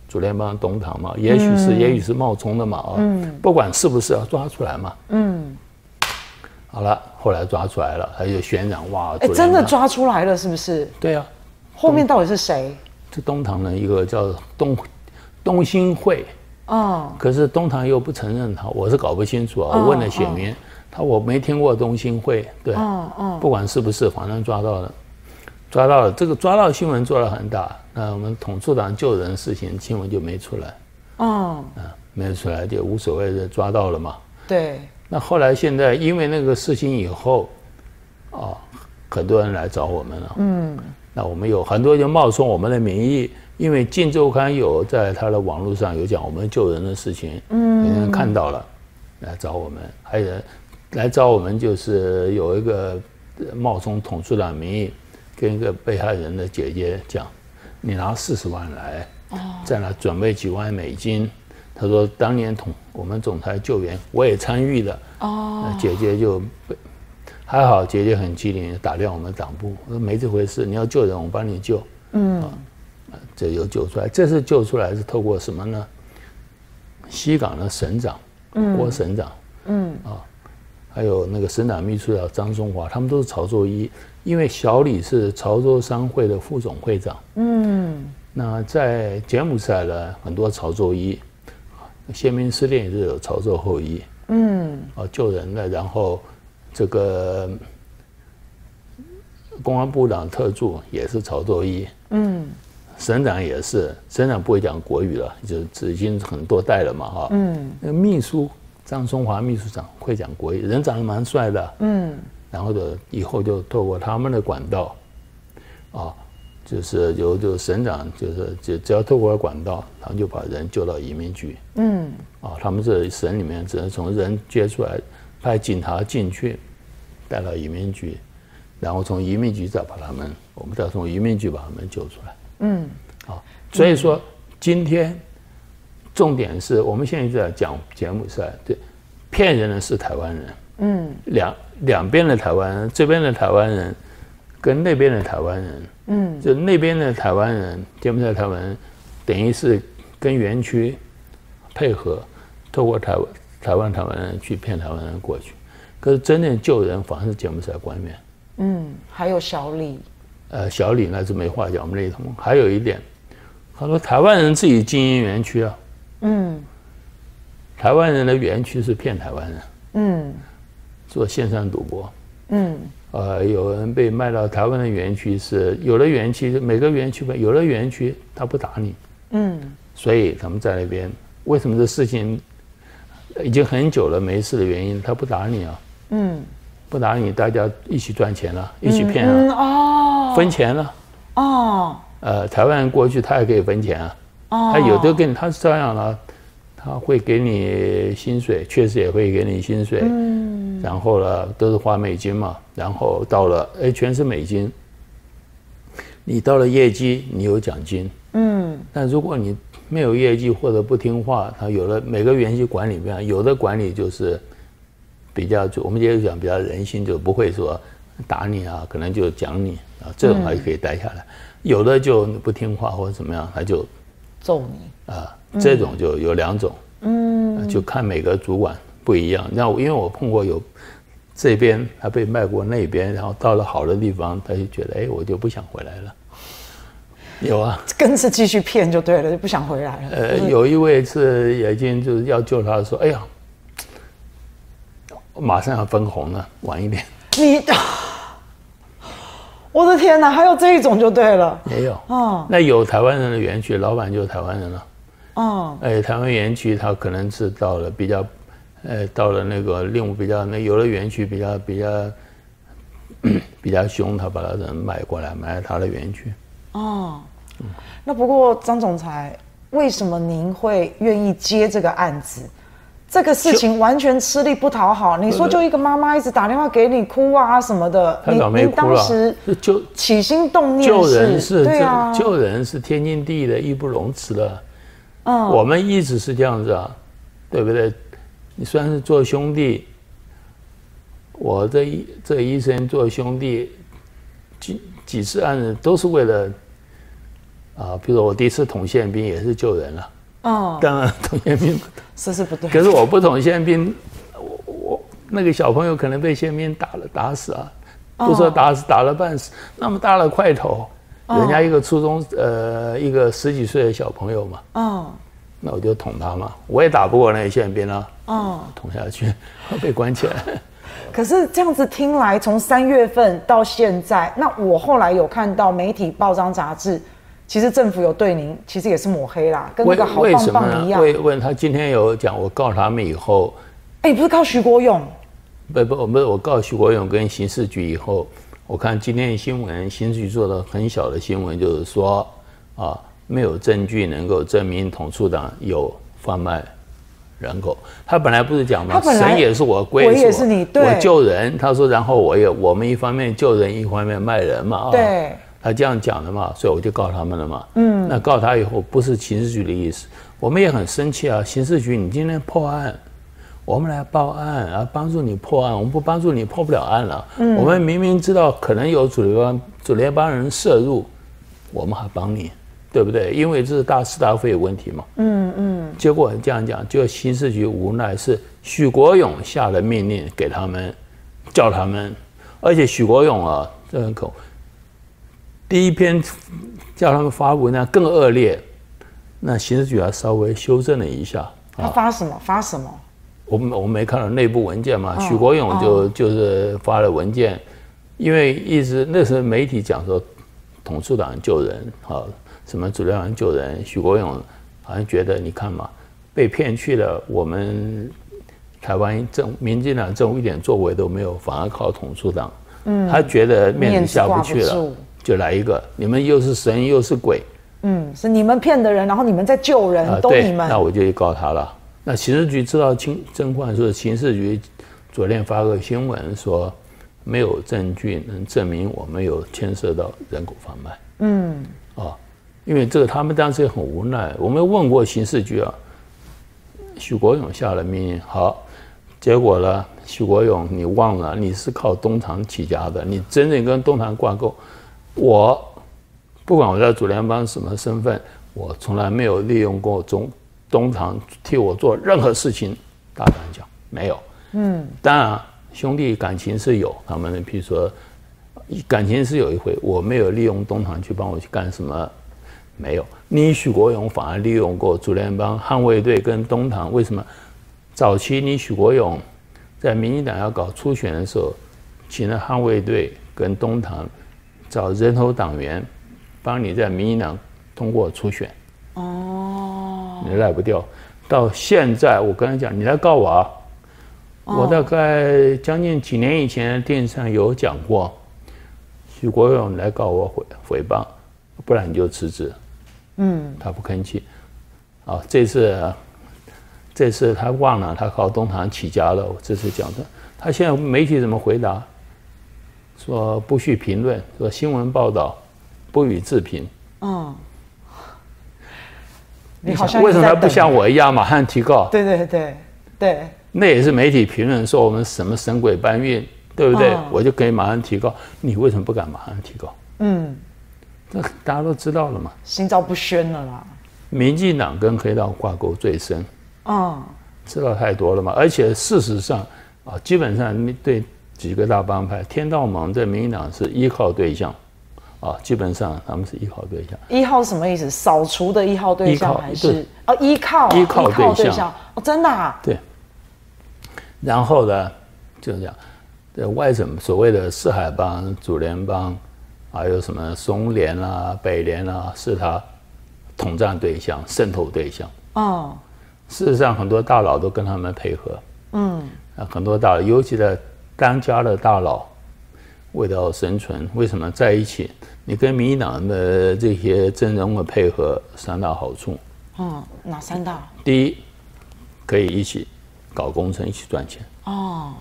主联邦东堂嘛，也许是冒充的嘛啊，不管是不是要抓出来嘛，嗯，好了，后来抓出来了，他就渲染哇，哎，真的抓出来了是不是？对啊，后面到底是谁？这东堂的一个叫东兴会啊，可是东堂又不承认他，我是搞不清楚啊，我问了显明，他我没听过东兴会，对，不管是不是，反正抓到了。抓到了，这个抓到新闻做得很大，那我们统促党救人的事情新闻就没出来，哦，没有出来就无所谓的抓到了嘛。对。那后来现在因为那个事情以后，啊，很多人来找我们了，嗯，那我们有很多人就冒充我们的名义，因为《镜周刊》有在他的网络上有讲我们救人的事情，嗯，有人看到了来找我们，还有人来找我们就是有一个冒充统促党名义。跟一个被害人的姐姐讲，你拿40万来，在那准备几万美金。他说当年我们总裁救援，我也参与了。哦，那姐姐就还好，姐姐很机灵，打掉我们党部，我说没这回事，你要救人，我帮你救。嗯，这又救出来，这次救出来是透过什么呢？西港的省长，郭省长，嗯啊，还有那个省长秘书长张松华，他们都是潮州一。因为小李是潮州商会的副总会长，嗯，那在柬埔寨呢，很多潮州裔，先民失恋也是有潮州后裔，嗯，啊救人的，然后这个公安部长特助也是潮州裔，嗯，省长也是，省长不会讲国语了，就已经很多代了嘛，哈，嗯，那秘书张松华秘书长会讲国语，人长得蛮帅的，嗯。然后以后就透过他们的管道，啊，就是就省长就是只要透过管道，然后就把人救到移民局。嗯，啊，他们这省里面只能从人接出来，派警察进去，带到移民局，然后从移民局再把他们，我们再从移民局把他们救出来。嗯，啊，所以说今天重点是我们现在一直在讲柬埔寨，对，骗人的是台湾人。嗯，两边的台湾人，这边的台湾人，跟那边的台湾人，嗯，就那边的台湾人，柬埔寨台湾人，等于是跟园区配合，透过台湾人去骗台湾人过去。可是真正救人反而是柬埔寨官员。嗯，还有小李。小李那是没话讲，我们那一通。还有一点，他说台湾人自己经营园区啊。嗯。台湾人的园区是骗台湾人。嗯。做线上赌博，嗯，有人被卖到台湾的园区是，有的园区每个园区吧，有的园区他不打你，嗯，所以他们在那边，为什么这事情已经很久了没事的原因，他不打你啊，嗯，不打你，大家一起赚钱了，一起骗了，哦，分钱了，哦，台湾人过去他也可以分钱啊，哦，他有的跟他是这样了，他会给你薪水，确实也会给你薪水，嗯，然后呢都是花美金嘛，然后到了哎全是美金，你到了业绩你有奖金，嗯，但如果你没有业绩或者不听话，他有了每个园区管理不一样，有的管理就是比较，我们也有讲比较人性，就不会说打你啊，可能就讲你啊，这种还可以待下来，有的就不听话或者怎么样，他就揍你啊。这种就有两种，嗯，就看每个主管不一样。那因为我碰过有这边他被卖过那边，然后到了好的地方，他就觉得哎，我就不想回来了。有啊，跟着继续骗就对了，就不想回来了。有一位是也已经就是要救他，说哎呀，马上要分红了，晚一点。你，我的天哪，还有这一种就对了。也有啊，那有台湾人的园区，老板就是台湾人了。哦，哎，台湾园区他可能是到了比较，到了那个令武比较，那有的园区比较凶，他把他人买过来，买了他的园区。哦，嗯，那不过张总裁，为什么您会愿意接这个案子？这个事情完全吃力不讨好。你说就一个妈妈一直打电话给你哭啊什么的，你当时就起心动念救人是对啊，救人是天经地义的，义不容辞的。Oh. 我们一直是这样子啊，对不对？你虽然是做兄弟，我这一生做兄弟，几次案子都是为了啊，比如说我第一次捅宪兵也是救人了，哦， oh. 当然捅宪兵是不对，可是我不捅宪兵，我那个小朋友可能被宪兵打死啊，不说打死，打了半死，那么大的块头。人家一个初中一个十几岁的小朋友嘛，哦，那我就捅他嘛，我也打不过那些宪兵啊，哦，捅下去，被关起来。可是这样子听来，从3月份到现在，那我后来有看到媒体报章杂志，其实政府有对您，其实也是抹黑啦，跟那个好棒棒一样。问他今天有讲，我告他们以后，哎，不是告徐国勇，不是我告徐国勇跟刑事局以后。我看今天新闻，刑事局做的很小的新闻，就是说，啊，没有证据能够证明统促党有贩卖人口。他本来不是讲吗？神也是我，鬼也是你，对，我救人。他说，然后我们一方面救人，一方面卖人嘛，啊，对，他这样讲的嘛，所以我就告他们了嘛。嗯，那告他以后不是刑事局的意思，我们也很生气啊。刑事局，你今天破案。我们来报案啊，帮助你破案。我们不帮助你，破不了案了。嗯，我们明明知道可能有主流帮人涉入，我们还帮你，对不对？因为这是大是大非有问题嘛。嗯嗯。结果这样讲，就刑事局无奈是许国勇下了命令给他们，叫他们，而且许国勇啊，这很恐。第一篇叫他们发文呢更恶劣，那刑事局还稍微修正了一下。他发什么？发什么？我们没看到内部文件嘛？许国勇就是发了文件，因为一直那时候媒体讲说，统促党救人啊，什么主流党救人，许国勇好像觉得你看嘛，被骗去了，我们台湾民进党政府一点作为都没有，反而靠统促党，嗯，他觉得面子下不去了，就来一个，你们又是神又是鬼，嗯，是你们骗的人，然后你们在救人，都你们，那我就告他了。那刑事局知道真话，说刑事局昨天发个新闻说，没有证据能证明我们有牵涉到人口贩卖。嗯，啊，因为这个他们当时也很无奈。我们问过刑事局啊，许国勇下了命令，好，结果呢，许国勇你忘了你是靠东厂起家的，你真正跟东厂挂钩。我不管我在主联帮什么身份，我从来没有利用过东厂替我做任何事情，大胆讲没有。嗯，当然兄弟感情是有，他们譬如说感情是有一回，我没有利用东厂去帮我去干什么，没有。你许国勇反而利用过主联帮、捍卫队跟东厂，为什么？早期你许国勇在民进党要搞初选的时候，请了捍卫队跟东厂找人头党员帮你在民进党通过初选。哦，你赖不掉。到现在，我跟他讲，你来告我啊！我大概将近几年以前电视上有讲过，许国勇来告我诽谤，不然你就辞职。嗯，他不吭气。啊，这次这次他忘了他靠东厂起家了，我这次讲的。他现在媒体怎么回答？说不许评论，说新闻报道不予置评。嗯。你好像为什么还不像我一样马上提告？对对对对。那也是媒体评论说我们什么神鬼搬运，对不对？嗯、我就可以马上提告，你为什么不敢马上提告？嗯。这大家都知道了嘛。心照不宣了啦。民进党跟黑道挂钩最深。嗯。知道太多了嘛，而且事实上。 啊，基本上对几个大帮派，天道盟在民进党是依靠对象，啊，基本上他们是依靠对象。依靠什么意思？扫除的依靠对象还是哦，依靠对象哦，真的啊？对。然后呢，就这样，在外省所谓的四海帮、主联帮，还有什么松联啦、北联啦，是他统战对象、渗透对象。哦。事实上，很多大佬都跟他们配合。嗯。 很多大佬，尤其的当家的大佬，为了要生存，为什么在一起？你跟民进党的这些阵容的配合，三大好处。嗯，哪三大？第一，可以一起搞工程，一起赚钱。哦。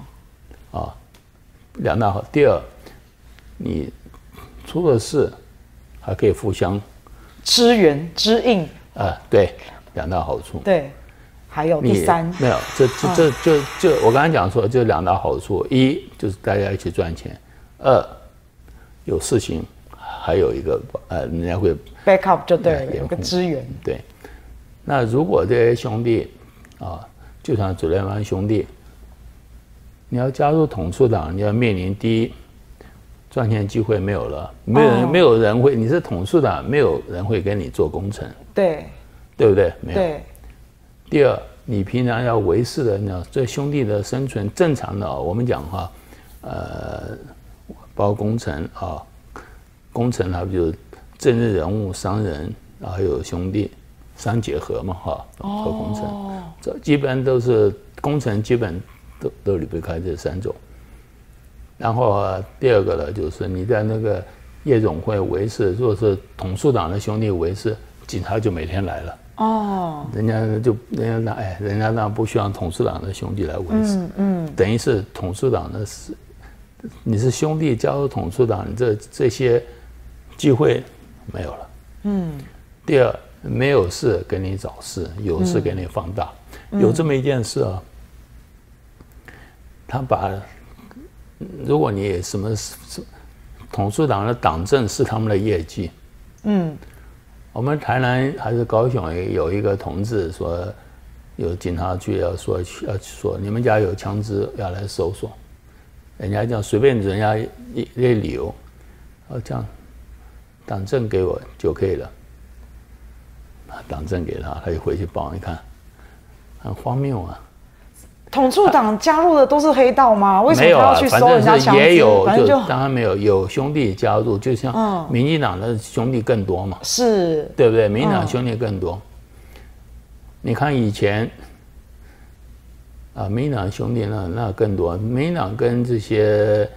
啊，两大好。第二，你出了事，还可以互相支援、支应。啊，对，两大好处。对。 还有第三，没有，这我刚才讲说，就两大好处：一就是大家一起赚钱；二有事情，还有一个人家会 back up 就对了，有个支援。对。那如果这些兄弟啊，就像主联帮兄弟，你要加入统促党，你要面临第一，赚钱机会没有了，没有人会，你是统促党，没有人会跟你做工程，对，对不对？没有。对。 第二，你平常要维持的呢，这兄弟的生存正常的、哦，我们讲哈、啊，包工程啊，工程它不就是政治人物、商人，然后有兄弟三结合嘛哈，包工程，哦、这基本都是工程，基本都离不开这三种。然后、啊、第二个呢，就是你在那个夜总会维持，如果是统促党的兄弟维持，警察就每天来了。 哦，人家那不需要统治党的兄弟来维持，等于是统治党的是，你是兄弟加入统治党，你这些机会没有了。嗯，第二，没有事给你找事，有事给你放大。有这么一件事啊，他把，如果你什么统治党的党政是他们的业绩，嗯。 我们台南还是高雄有一个同志说，有警察局要说你们家有枪支要来搜索，人家这样随便人家一理由，哦这样，党证给我就可以了，党证给他，他就回去报，你看，很荒谬啊！统促党加入的都是黑道吗？为什么要去搜人家枪支？也有，就当然没有，有兄弟加入，就像民进党的兄弟更多嘛，是，对不对？民进党兄弟更多。你看以前啊，民进党兄弟那更多，民进党跟这些，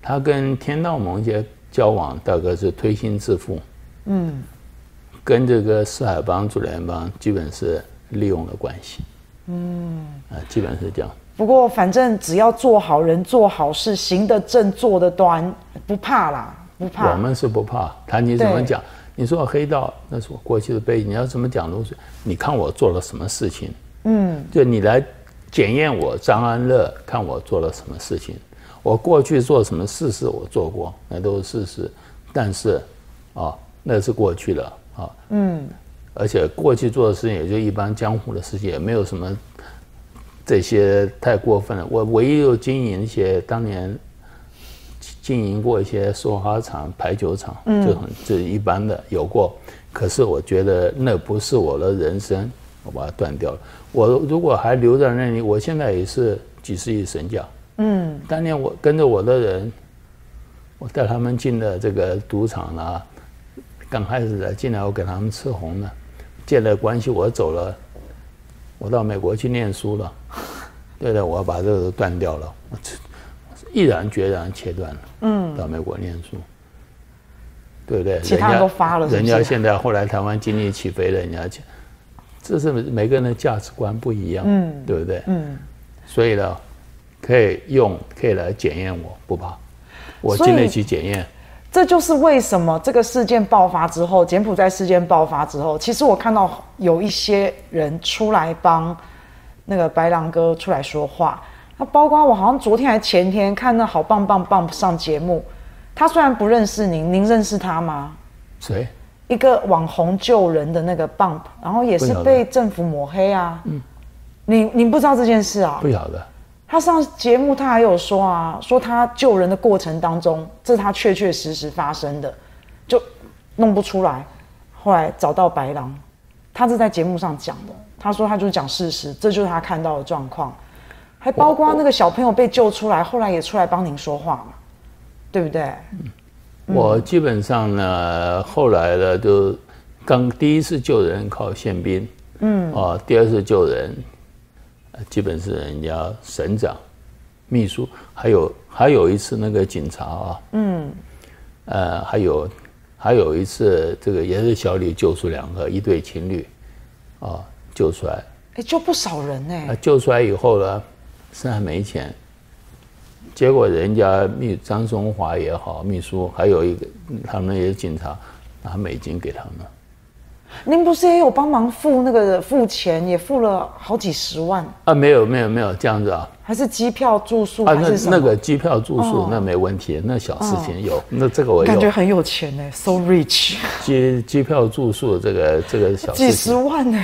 他跟天道盟一些交往，大概是推心置腹，嗯，跟这个四海帮、主联帮基本是利用的关系。 嗯，基本是这样。不过，反正只要做好人、做好事，行得正、坐得端，不怕啦，不怕。我们是不怕。谈你怎么讲？你说黑道那是我过去的背景，你要怎么讲都是。你看我做了什么事情？嗯，就你来检验我张安乐，看我做了什么事情。我过去做什么事实我做过，那都是事实。但是，啊，那是过去了啊。嗯。 而且过去做的事情也就一般江湖的事情，也没有什么这些太过分了。我唯一有经营一些当年经营过一些梭哈场、排球场，就一般的有过。可是我觉得那不是我的人生，我把它断掉了。我如果还留在那里，我现在也是几十亿身价。嗯，当年我跟着我的人，我带他们进了这个赌场啊，刚开始来进来，我给他们吃红了。 借了关系，我走了，我到美国去念书了，对的，我要把这个断掉了，我毅然决然切断了，嗯，到美国念书，对不对？其他都发了是不是？人家现在后来台湾经济起飞了，人家这是每个人的价值观不一样，嗯，对不对？嗯，所以呢，可以来检验我，不怕，我尽力去检验。这就是为什么这个事件爆发之后，柬埔寨事件爆发之后，其实我看到有一些人出来帮那个白狼哥出来说话。那包括我好像昨天还前天看那好棒棒棒上节目，他虽然不认识您，您认识他吗？谁？一个网红救人的那个棒，然后也是被政府抹黑啊。嗯，你不知道这件事啊？不晓得。他上节目，他还有说啊，说他救人的过程当中，这是他确确实实发生的，就弄不出来。后来找到白狼，他是在节目上讲的。他说他就讲事实，这就是他看到的状况，还包括那个小朋友被救出来，后来也出来帮您说话嘛，对不对？嗯，我基本上呢，后来呢，就第一次救人靠宪兵，嗯，啊，第二次救人。基本是人家省长、秘书，还有一次那个警察啊，嗯，还有一次这个也是小李救出一对情侣，啊，救出来，哎，救不少人呢。救出来以后呢，身上没钱，结果人家张松华也好，秘书还有一个他们也是警察，拿美金给他们。您不是也有帮忙付那个付钱，也付了好几十万啊？没有这样子啊？还是机票住宿啊？那个机票住宿、哦、那没问题，那小事情有、哦、那这个我有感觉很有钱呢 ，so rich。机票住宿这个小事情几十万呢？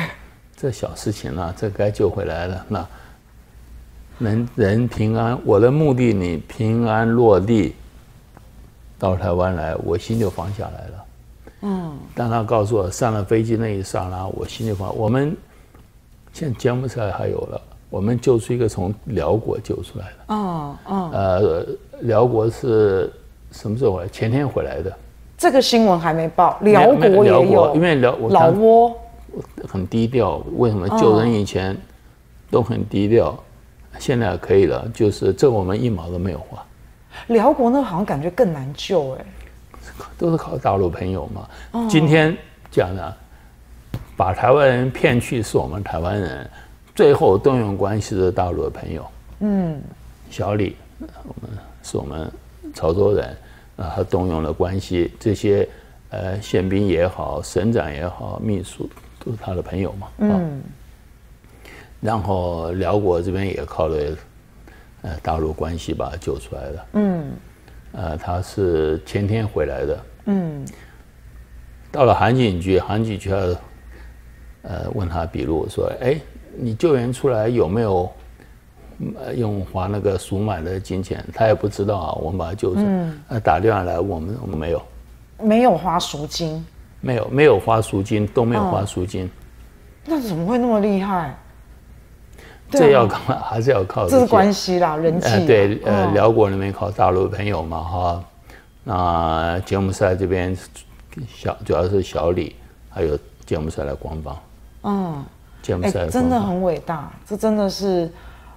这小事情啊，这该救回来了。那人平安，我的目的你平安落地到台湾来，我心就放下来了。嗯，当他告诉我上了飞机那一刹那，我心里慌。我们现在柬埔寨还有了，我们救出一个从辽国救出来的。哦哦，辽国是什么时候回来？前天回来的。这个新闻还没报，辽国也有，因为老挝很低调。为什么救人以前都很低调，现在可以了？就是这我们一毛都没有花。辽国那好像感觉更难救哎。都是靠大陆朋友嘛。哦、今天讲的，把台湾人骗去是我们台湾人，最后动用关系的大陆的朋友。嗯，小李，我们潮州人，啊，他动用了关系，这些宪兵也好，省长也好，秘书都是他的朋友嘛。嗯。哦、然后辽国这边也靠了大陆关系把他救出来了。嗯。他是前天回来的。嗯，到了韩警局，问他笔录说：“哎，你救援出来有没有用花那个赎买的金钱？”他也不知道啊，我们把他救出来。嗯，打电话来，我们没有花赎金，没有花赎金，都没有花赎金。那怎么会那么厉害？这要靠还是要靠这是关系啦，人际、对，辽国那边靠大陆朋友嘛哈，那柬埔寨这边主要是小李，还有柬埔寨的官方，嗯，柬埔寨的官方真的很伟大，这真的是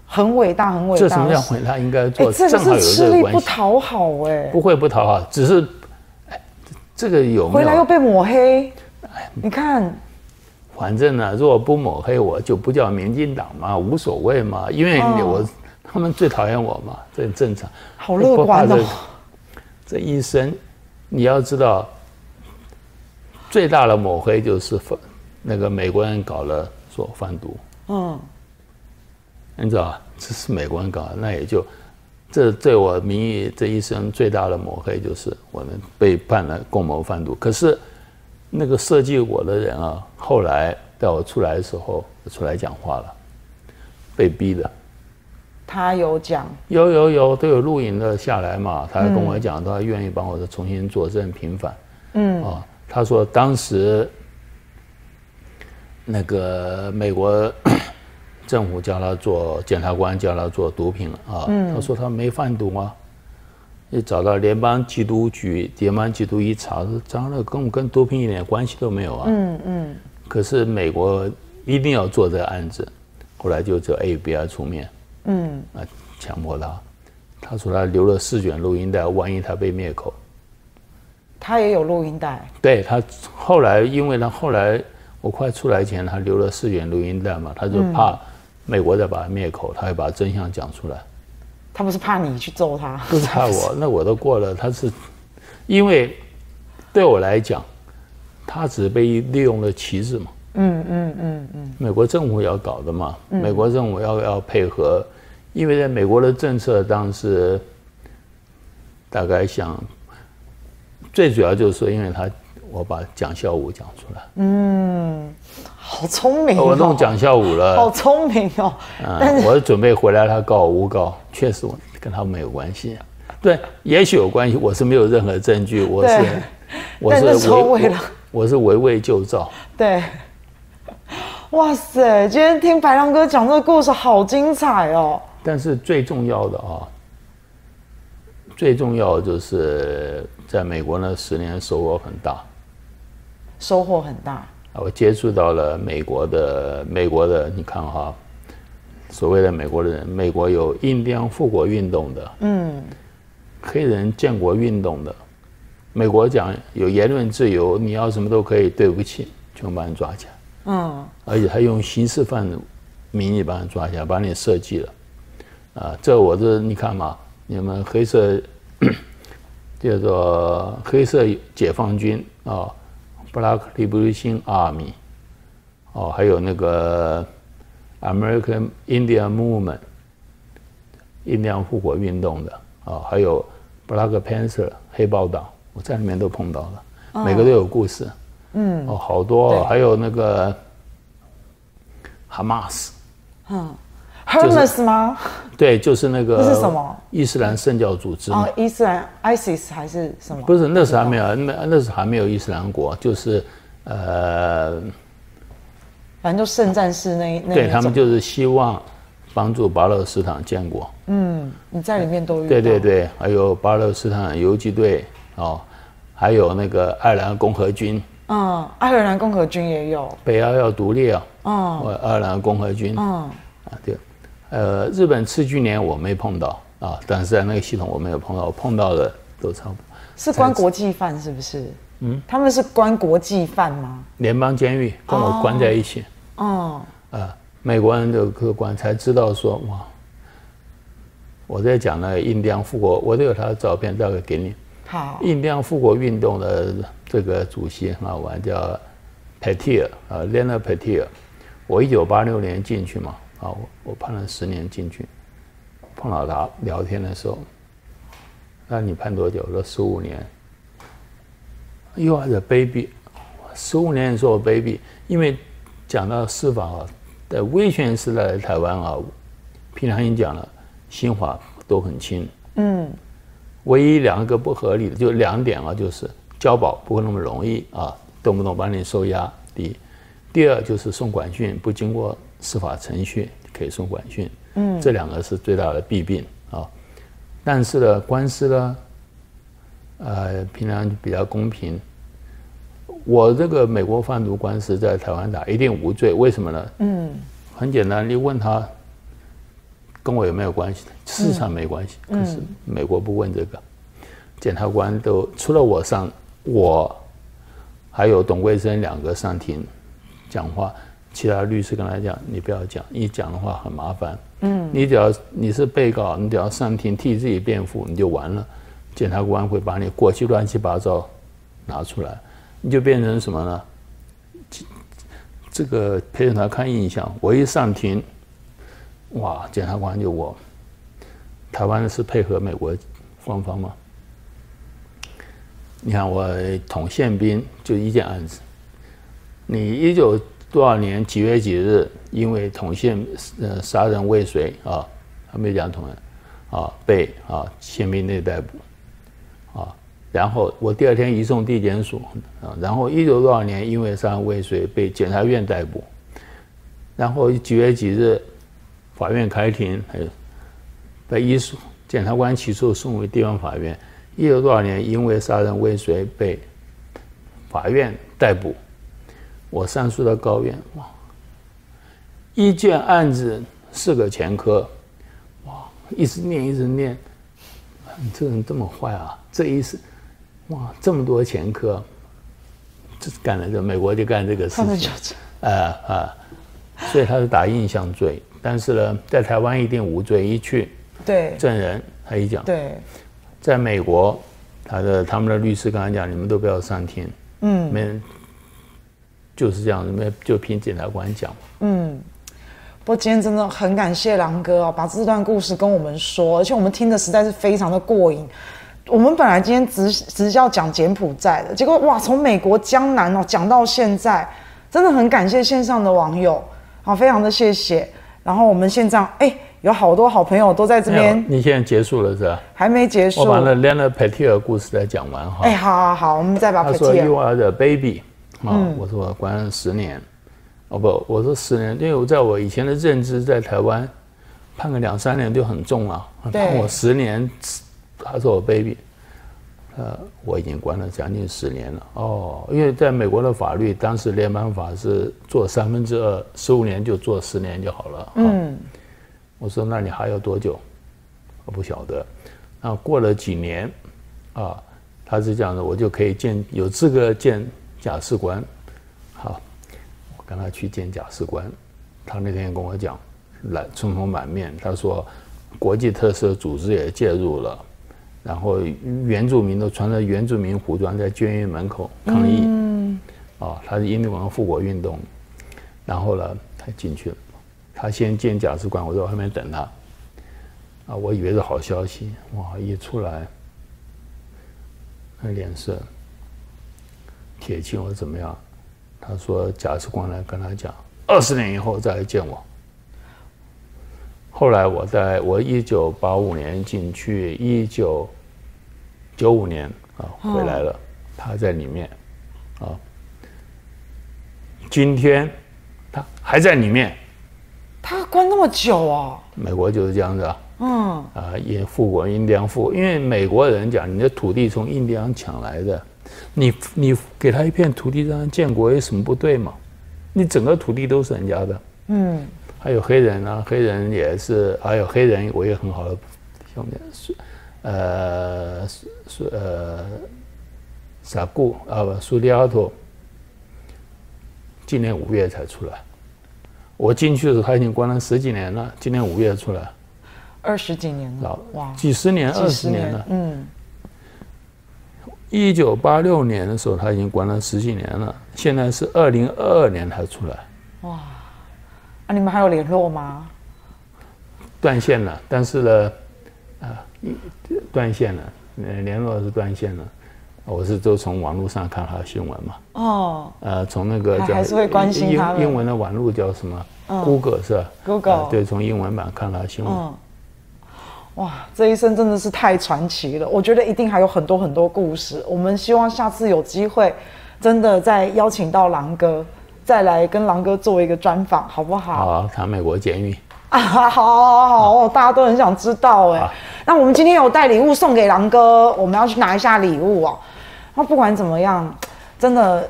很伟大，很伟大。这什么叫伟大？应该做正好有这个关系，吃力不讨好哎，不会不讨好，只是哎，这个有没有回来又被抹黑？哎，你看。反正呢，如果不抹黑我，就不叫民进党嘛，无所谓嘛，因为他们最讨厌我嘛，这很正常。好乐观哦！这一生，你要知道，最大的抹黑就是那个美国人搞了说贩毒。嗯，你知道，这是美国人搞的，那也就这对我名义这一生最大的抹黑就是我们被判了共谋贩毒，可是。那个设计我的人啊，后来带我出来的时候，出来讲话了，被逼的。他有讲，有都有录影的下来嘛。他跟我讲，他愿意帮我重新作证平反。嗯啊，他说当时那个美国政府叫他做检察官，叫他做毒品啊。嗯、他说他没贩毒啊。就找到联邦缉毒局一查，说张乐跟毒品一点关系都没有啊。嗯嗯。可是美国一定要做这个案子，后来就只有 FBI 出面，嗯，强迫他。他说他留了4卷录音带，万一他被灭口。他也有录音带。对他后来，因为他后来我快出来前，他留了4卷录音带嘛，他就怕美国再把他灭口，他会把真相讲出来。他不是怕你去揍他，不是怕我，那我都过了。他是因为对我来讲，他只被利用了旗帜嘛。美国政府要搞的嘛，美国政府要配合，因为在美国的政策当时大概想最主要就是说，因为他。 我把蒋孝武讲出来，好聪明、哦。我弄蒋孝武了，好聪明哦。我准备回来，他告我诬告，确实我跟他没有关系。对，也许有关系，我是没有任何证据，我是围魏救赵。对，哇塞，今天听白良哥讲这个故事好精彩哦。但是最重要的啊，最重要的就是在美国呢，10年收获很大。 收获很大我接触到了美国的，你看哈，所谓的美国的人，美国有印第安复国运动的，黑人建国运动的，美国讲有言论自由，你要什么都可以，对不起，全把你抓起来，而且他用刑事犯名义把你抓起来，把你设计了，这我这你看嘛，你们黑色叫做黑色解放军啊。 Black Liberation Army， 哦，还有那个 American Indian Movement， 印第安复国运动的，哦，还有 Black Panther 黑豹党，我在里面都碰到了，每个都有故事，哦，好多、哦，还有那个 Hamas， Hamas 吗？对，就是那个。那是什么？伊斯兰圣教组织哦，伊斯兰 ISIS 还是什么？不是，那时还没有，那时还没有伊斯兰国，就是反正就圣战士那对他们就是希望帮助巴勒斯坦建国。你在里面都遇到。对，还有巴勒斯坦游击队哦，还有那个爱尔兰共和军。爱尔兰共和军也有。北爱要独立啊。爱尔兰共和军。对。 日本赤军连我没碰到啊，但是在那个系统我没有碰到，我碰到的都差不多。是关国际犯是不是？他们是关国际犯吗？联邦监狱跟我关在一起。美国人的客观才知道说哇，我在讲那个印第安复国，我都有他的照片，待会给你。好，印第安复国运动的这个主席很好玩，叫 Peltier 啊 ，Leonard Peltier。我1986年进去嘛。 啊，我判了10年进去，碰到他聊天的时候，那你判多久？我说15年。You are the baby， 15年你说我 baby， 因为讲到司法啊，在威权时代的台湾啊，平常已经讲了，刑法都很轻。唯一2个不合理的就2点啊，就是交保不会那么容易啊，动不动把你收押。第一，第2就是送管训不经过。 司法程序可以送管训，这2个是最大的弊病啊。但是呢，官司呢，平常比较公平。我这个美国贩毒官司在台湾打一定无罪，为什么呢？很简单，你问他跟我有没有关系？事实上没关系，可是美国不问这个，检察官都除了我上，我还有董桂生2个上庭讲话。 其他律师跟他讲，你不要讲，一讲的话很麻烦。你只要你是被告，你只要上庭替自己辩护，你就完了。检察官会把你过去乱七八糟拿出来，你就变成什么呢？这个陪审团看印象，我一上庭，哇，检察官就我，台湾是配合美国官方吗？你看我捅宪兵就1件案子，你19多少年几月几日？因为捅宪杀人未遂啊，还没讲捅人啊，被宪兵队逮捕啊。然后我第2天移送地检署啊，然后19多少年因为杀人未遂被检察院逮捕，然后几月几日法院开庭，还有被移送检察官起诉送回地方法院。19多少年因为杀人未遂被法院逮捕。 我上诉到高院，哇！1件案子4个前科，哇！一直念，你这人这么坏啊！这一次，哇，这么多前科，干了这美国就干这个事情，所以他是打印象罪，但是呢，在台湾一定无罪一去，对证人他一讲，对，在美国他们的律师跟他讲，你们都不要上庭，嗯，没人就是这样子，没就凭检察官讲，嗯。 不过今天真的很感谢郎哥哦，把这段故事跟我们说，而且我们听的实在是非常的过瘾。我们本来今天只要讲柬埔寨的，结果哇，从美国江南哦讲到现在，真的很感谢线上的网友，好，非常的谢谢。然后我们线上有好多好朋友都在这边。你现在结束了是吧？还没结束。我把那 Leonard Peltier 故事再讲完哈。好，我们再把 Peltier。他说 You are the baby， 我说我关了10年。 哦不，我说10年，因为我在我以前的认知，在台湾判个2、3年就很重了，判我10年，他说我 baby， 我已经关了将近10年了。哦，因为在美国的法律，当时联邦法是做2/3，15年就做10年就好了。嗯，我说那你还要多久？我不晓得。那过了几年，啊，他是这样的，我就可以见有资格见假释官，好。 跟他去见假释官，他那天跟我讲，春风满面。他说，国际特赦组织也介入了，然后原住民都穿着原住民服装在监狱门口抗议。嗯，他是因为我们复国运动，然后呢，他进去了。他先见假释官，我在外面等他。啊，我以为是好消息，哇！一出来，那脸色铁青，我怎么样？ 他说：“假释官来跟他讲，20年以后再来见我。”后来我1985年进去，1995年回来了，他在里面今天他还在里面，他关那么久啊！美国就是这样子啊，也复国印第安复，因为美国人讲你的土地从印第安抢来的。 你给他一片土地让他建国有什么不对嘛？你整个土地都是人家的，嗯，还有黑人啊，黑人也是，还有黑人我也很好的兄弟，傻固啊不，苏利亚托，今年5月才出来，我进去的时候他已经关了10几年了，今年5月出来，20几年了，哇，几十年20年了，嗯。 1986年的时候，他已经关了10几年了。现在是2022年才出来。哇！啊，你们还有联络吗？断线了，但是呢，断线了，联络是断线了。我是都从网络上看他的新闻嘛。哦。从那个还是会关心他。英文的网络叫什么 ？Google 是吧 ？Google。对，从英文版看他的新闻。 哇，这一生真的是太传奇了！我觉得一定还有很多很多故事。我们希望下次有机会，真的再邀请到郎哥，再来跟郎哥做一个专访，好不好？好、啊，谈美国监狱啊！好，大家都很想知道哎。那我们今天有带礼物送给郎哥，我们要去拿一下礼物哦。那不管怎么样，真的，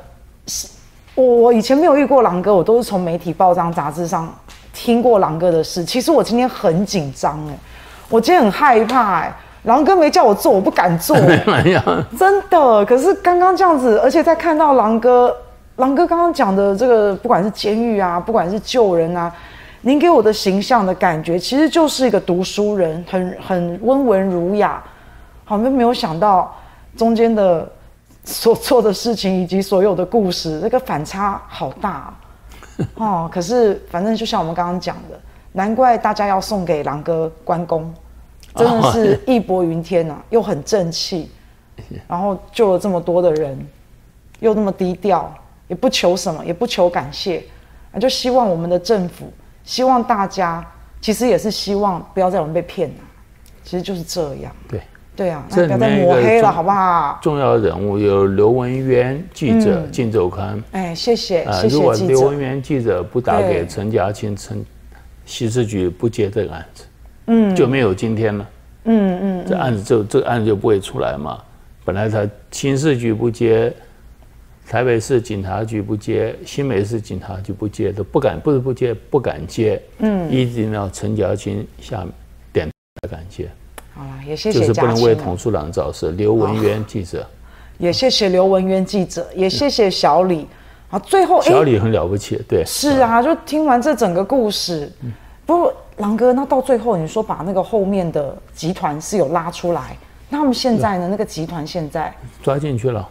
我以前没有遇过郎哥，我都是从媒体报章、杂志上听过郎哥的事。其实我今天很紧张哎。 我今天很害怕哎，郎哥没叫我做，我不敢做。真的。可是刚刚这样子，而且在看到郎哥刚刚讲的这个，不管是监狱啊，不管是救人啊，您给我的形象的感觉，其实就是一个读书人，很温文儒雅。好像没有想到中间的所做的事情以及所有的故事，这个反差好大哦。可是反正就像我们刚刚讲的。 难怪大家要送给郎哥关公，真的是义薄云天啊，又很正气，然后救了这么多的人，又那么低调，也不求什么，也不求感谢，就希望我们的政府，希望大家，其实也是希望不要再有人被骗了，其实就是这样。对对啊，那不要再抹黑了，好不好？重要人物有刘文渊记者，《镜周刊》。哎，谢谢谢谢记者。如果刘文渊记者不打给陈家清西市局不接这个案子，嗯，就没有今天了，嗯，这个案子就不会出来嘛。本来他新市局不接，台北市警察局不接，新北市警察局不接，都不敢，不是不接，不敢接，嗯，一定要陈家清下点才敢接。好了，也谢谢家清。就是不能为统促党造势。刘文渊记者，也谢谢刘文渊记者，也谢谢小李。啊，最后小李很了不起，对，是啊，就听完这整个故事。不过郎哥，那到最后你说把那个后面的集团是有拉出来，那他们现在呢？那个集团现在抓进去了，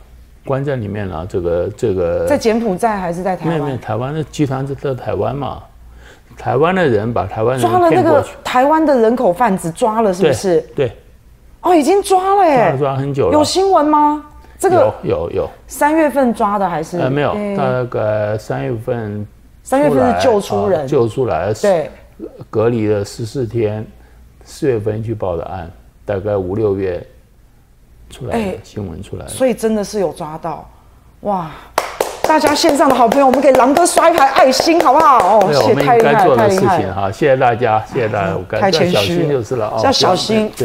关在里面了。这个在柬埔寨还是在台湾？没有，台湾的集团是在台湾嘛。台湾的人把台湾人抓了，那个台湾的人口贩子抓了，是不是？对。对哦，已经抓了哎，抓很久了。有新闻吗？这个有。3月份抓的还是？没有，大概3月份。3月份是救出人，救出来。对。隔离了14天，4月份去报的案，大概5、6月出来的新闻出来了。所以真的是有抓到，哇！大家线上的好朋友，我们给郎哥刷一排爱心，好不好？哦，谢谢，太厉害了，太厉害了！哈，谢谢大家，谢谢大家，我该小心就是了啊，要小心。对，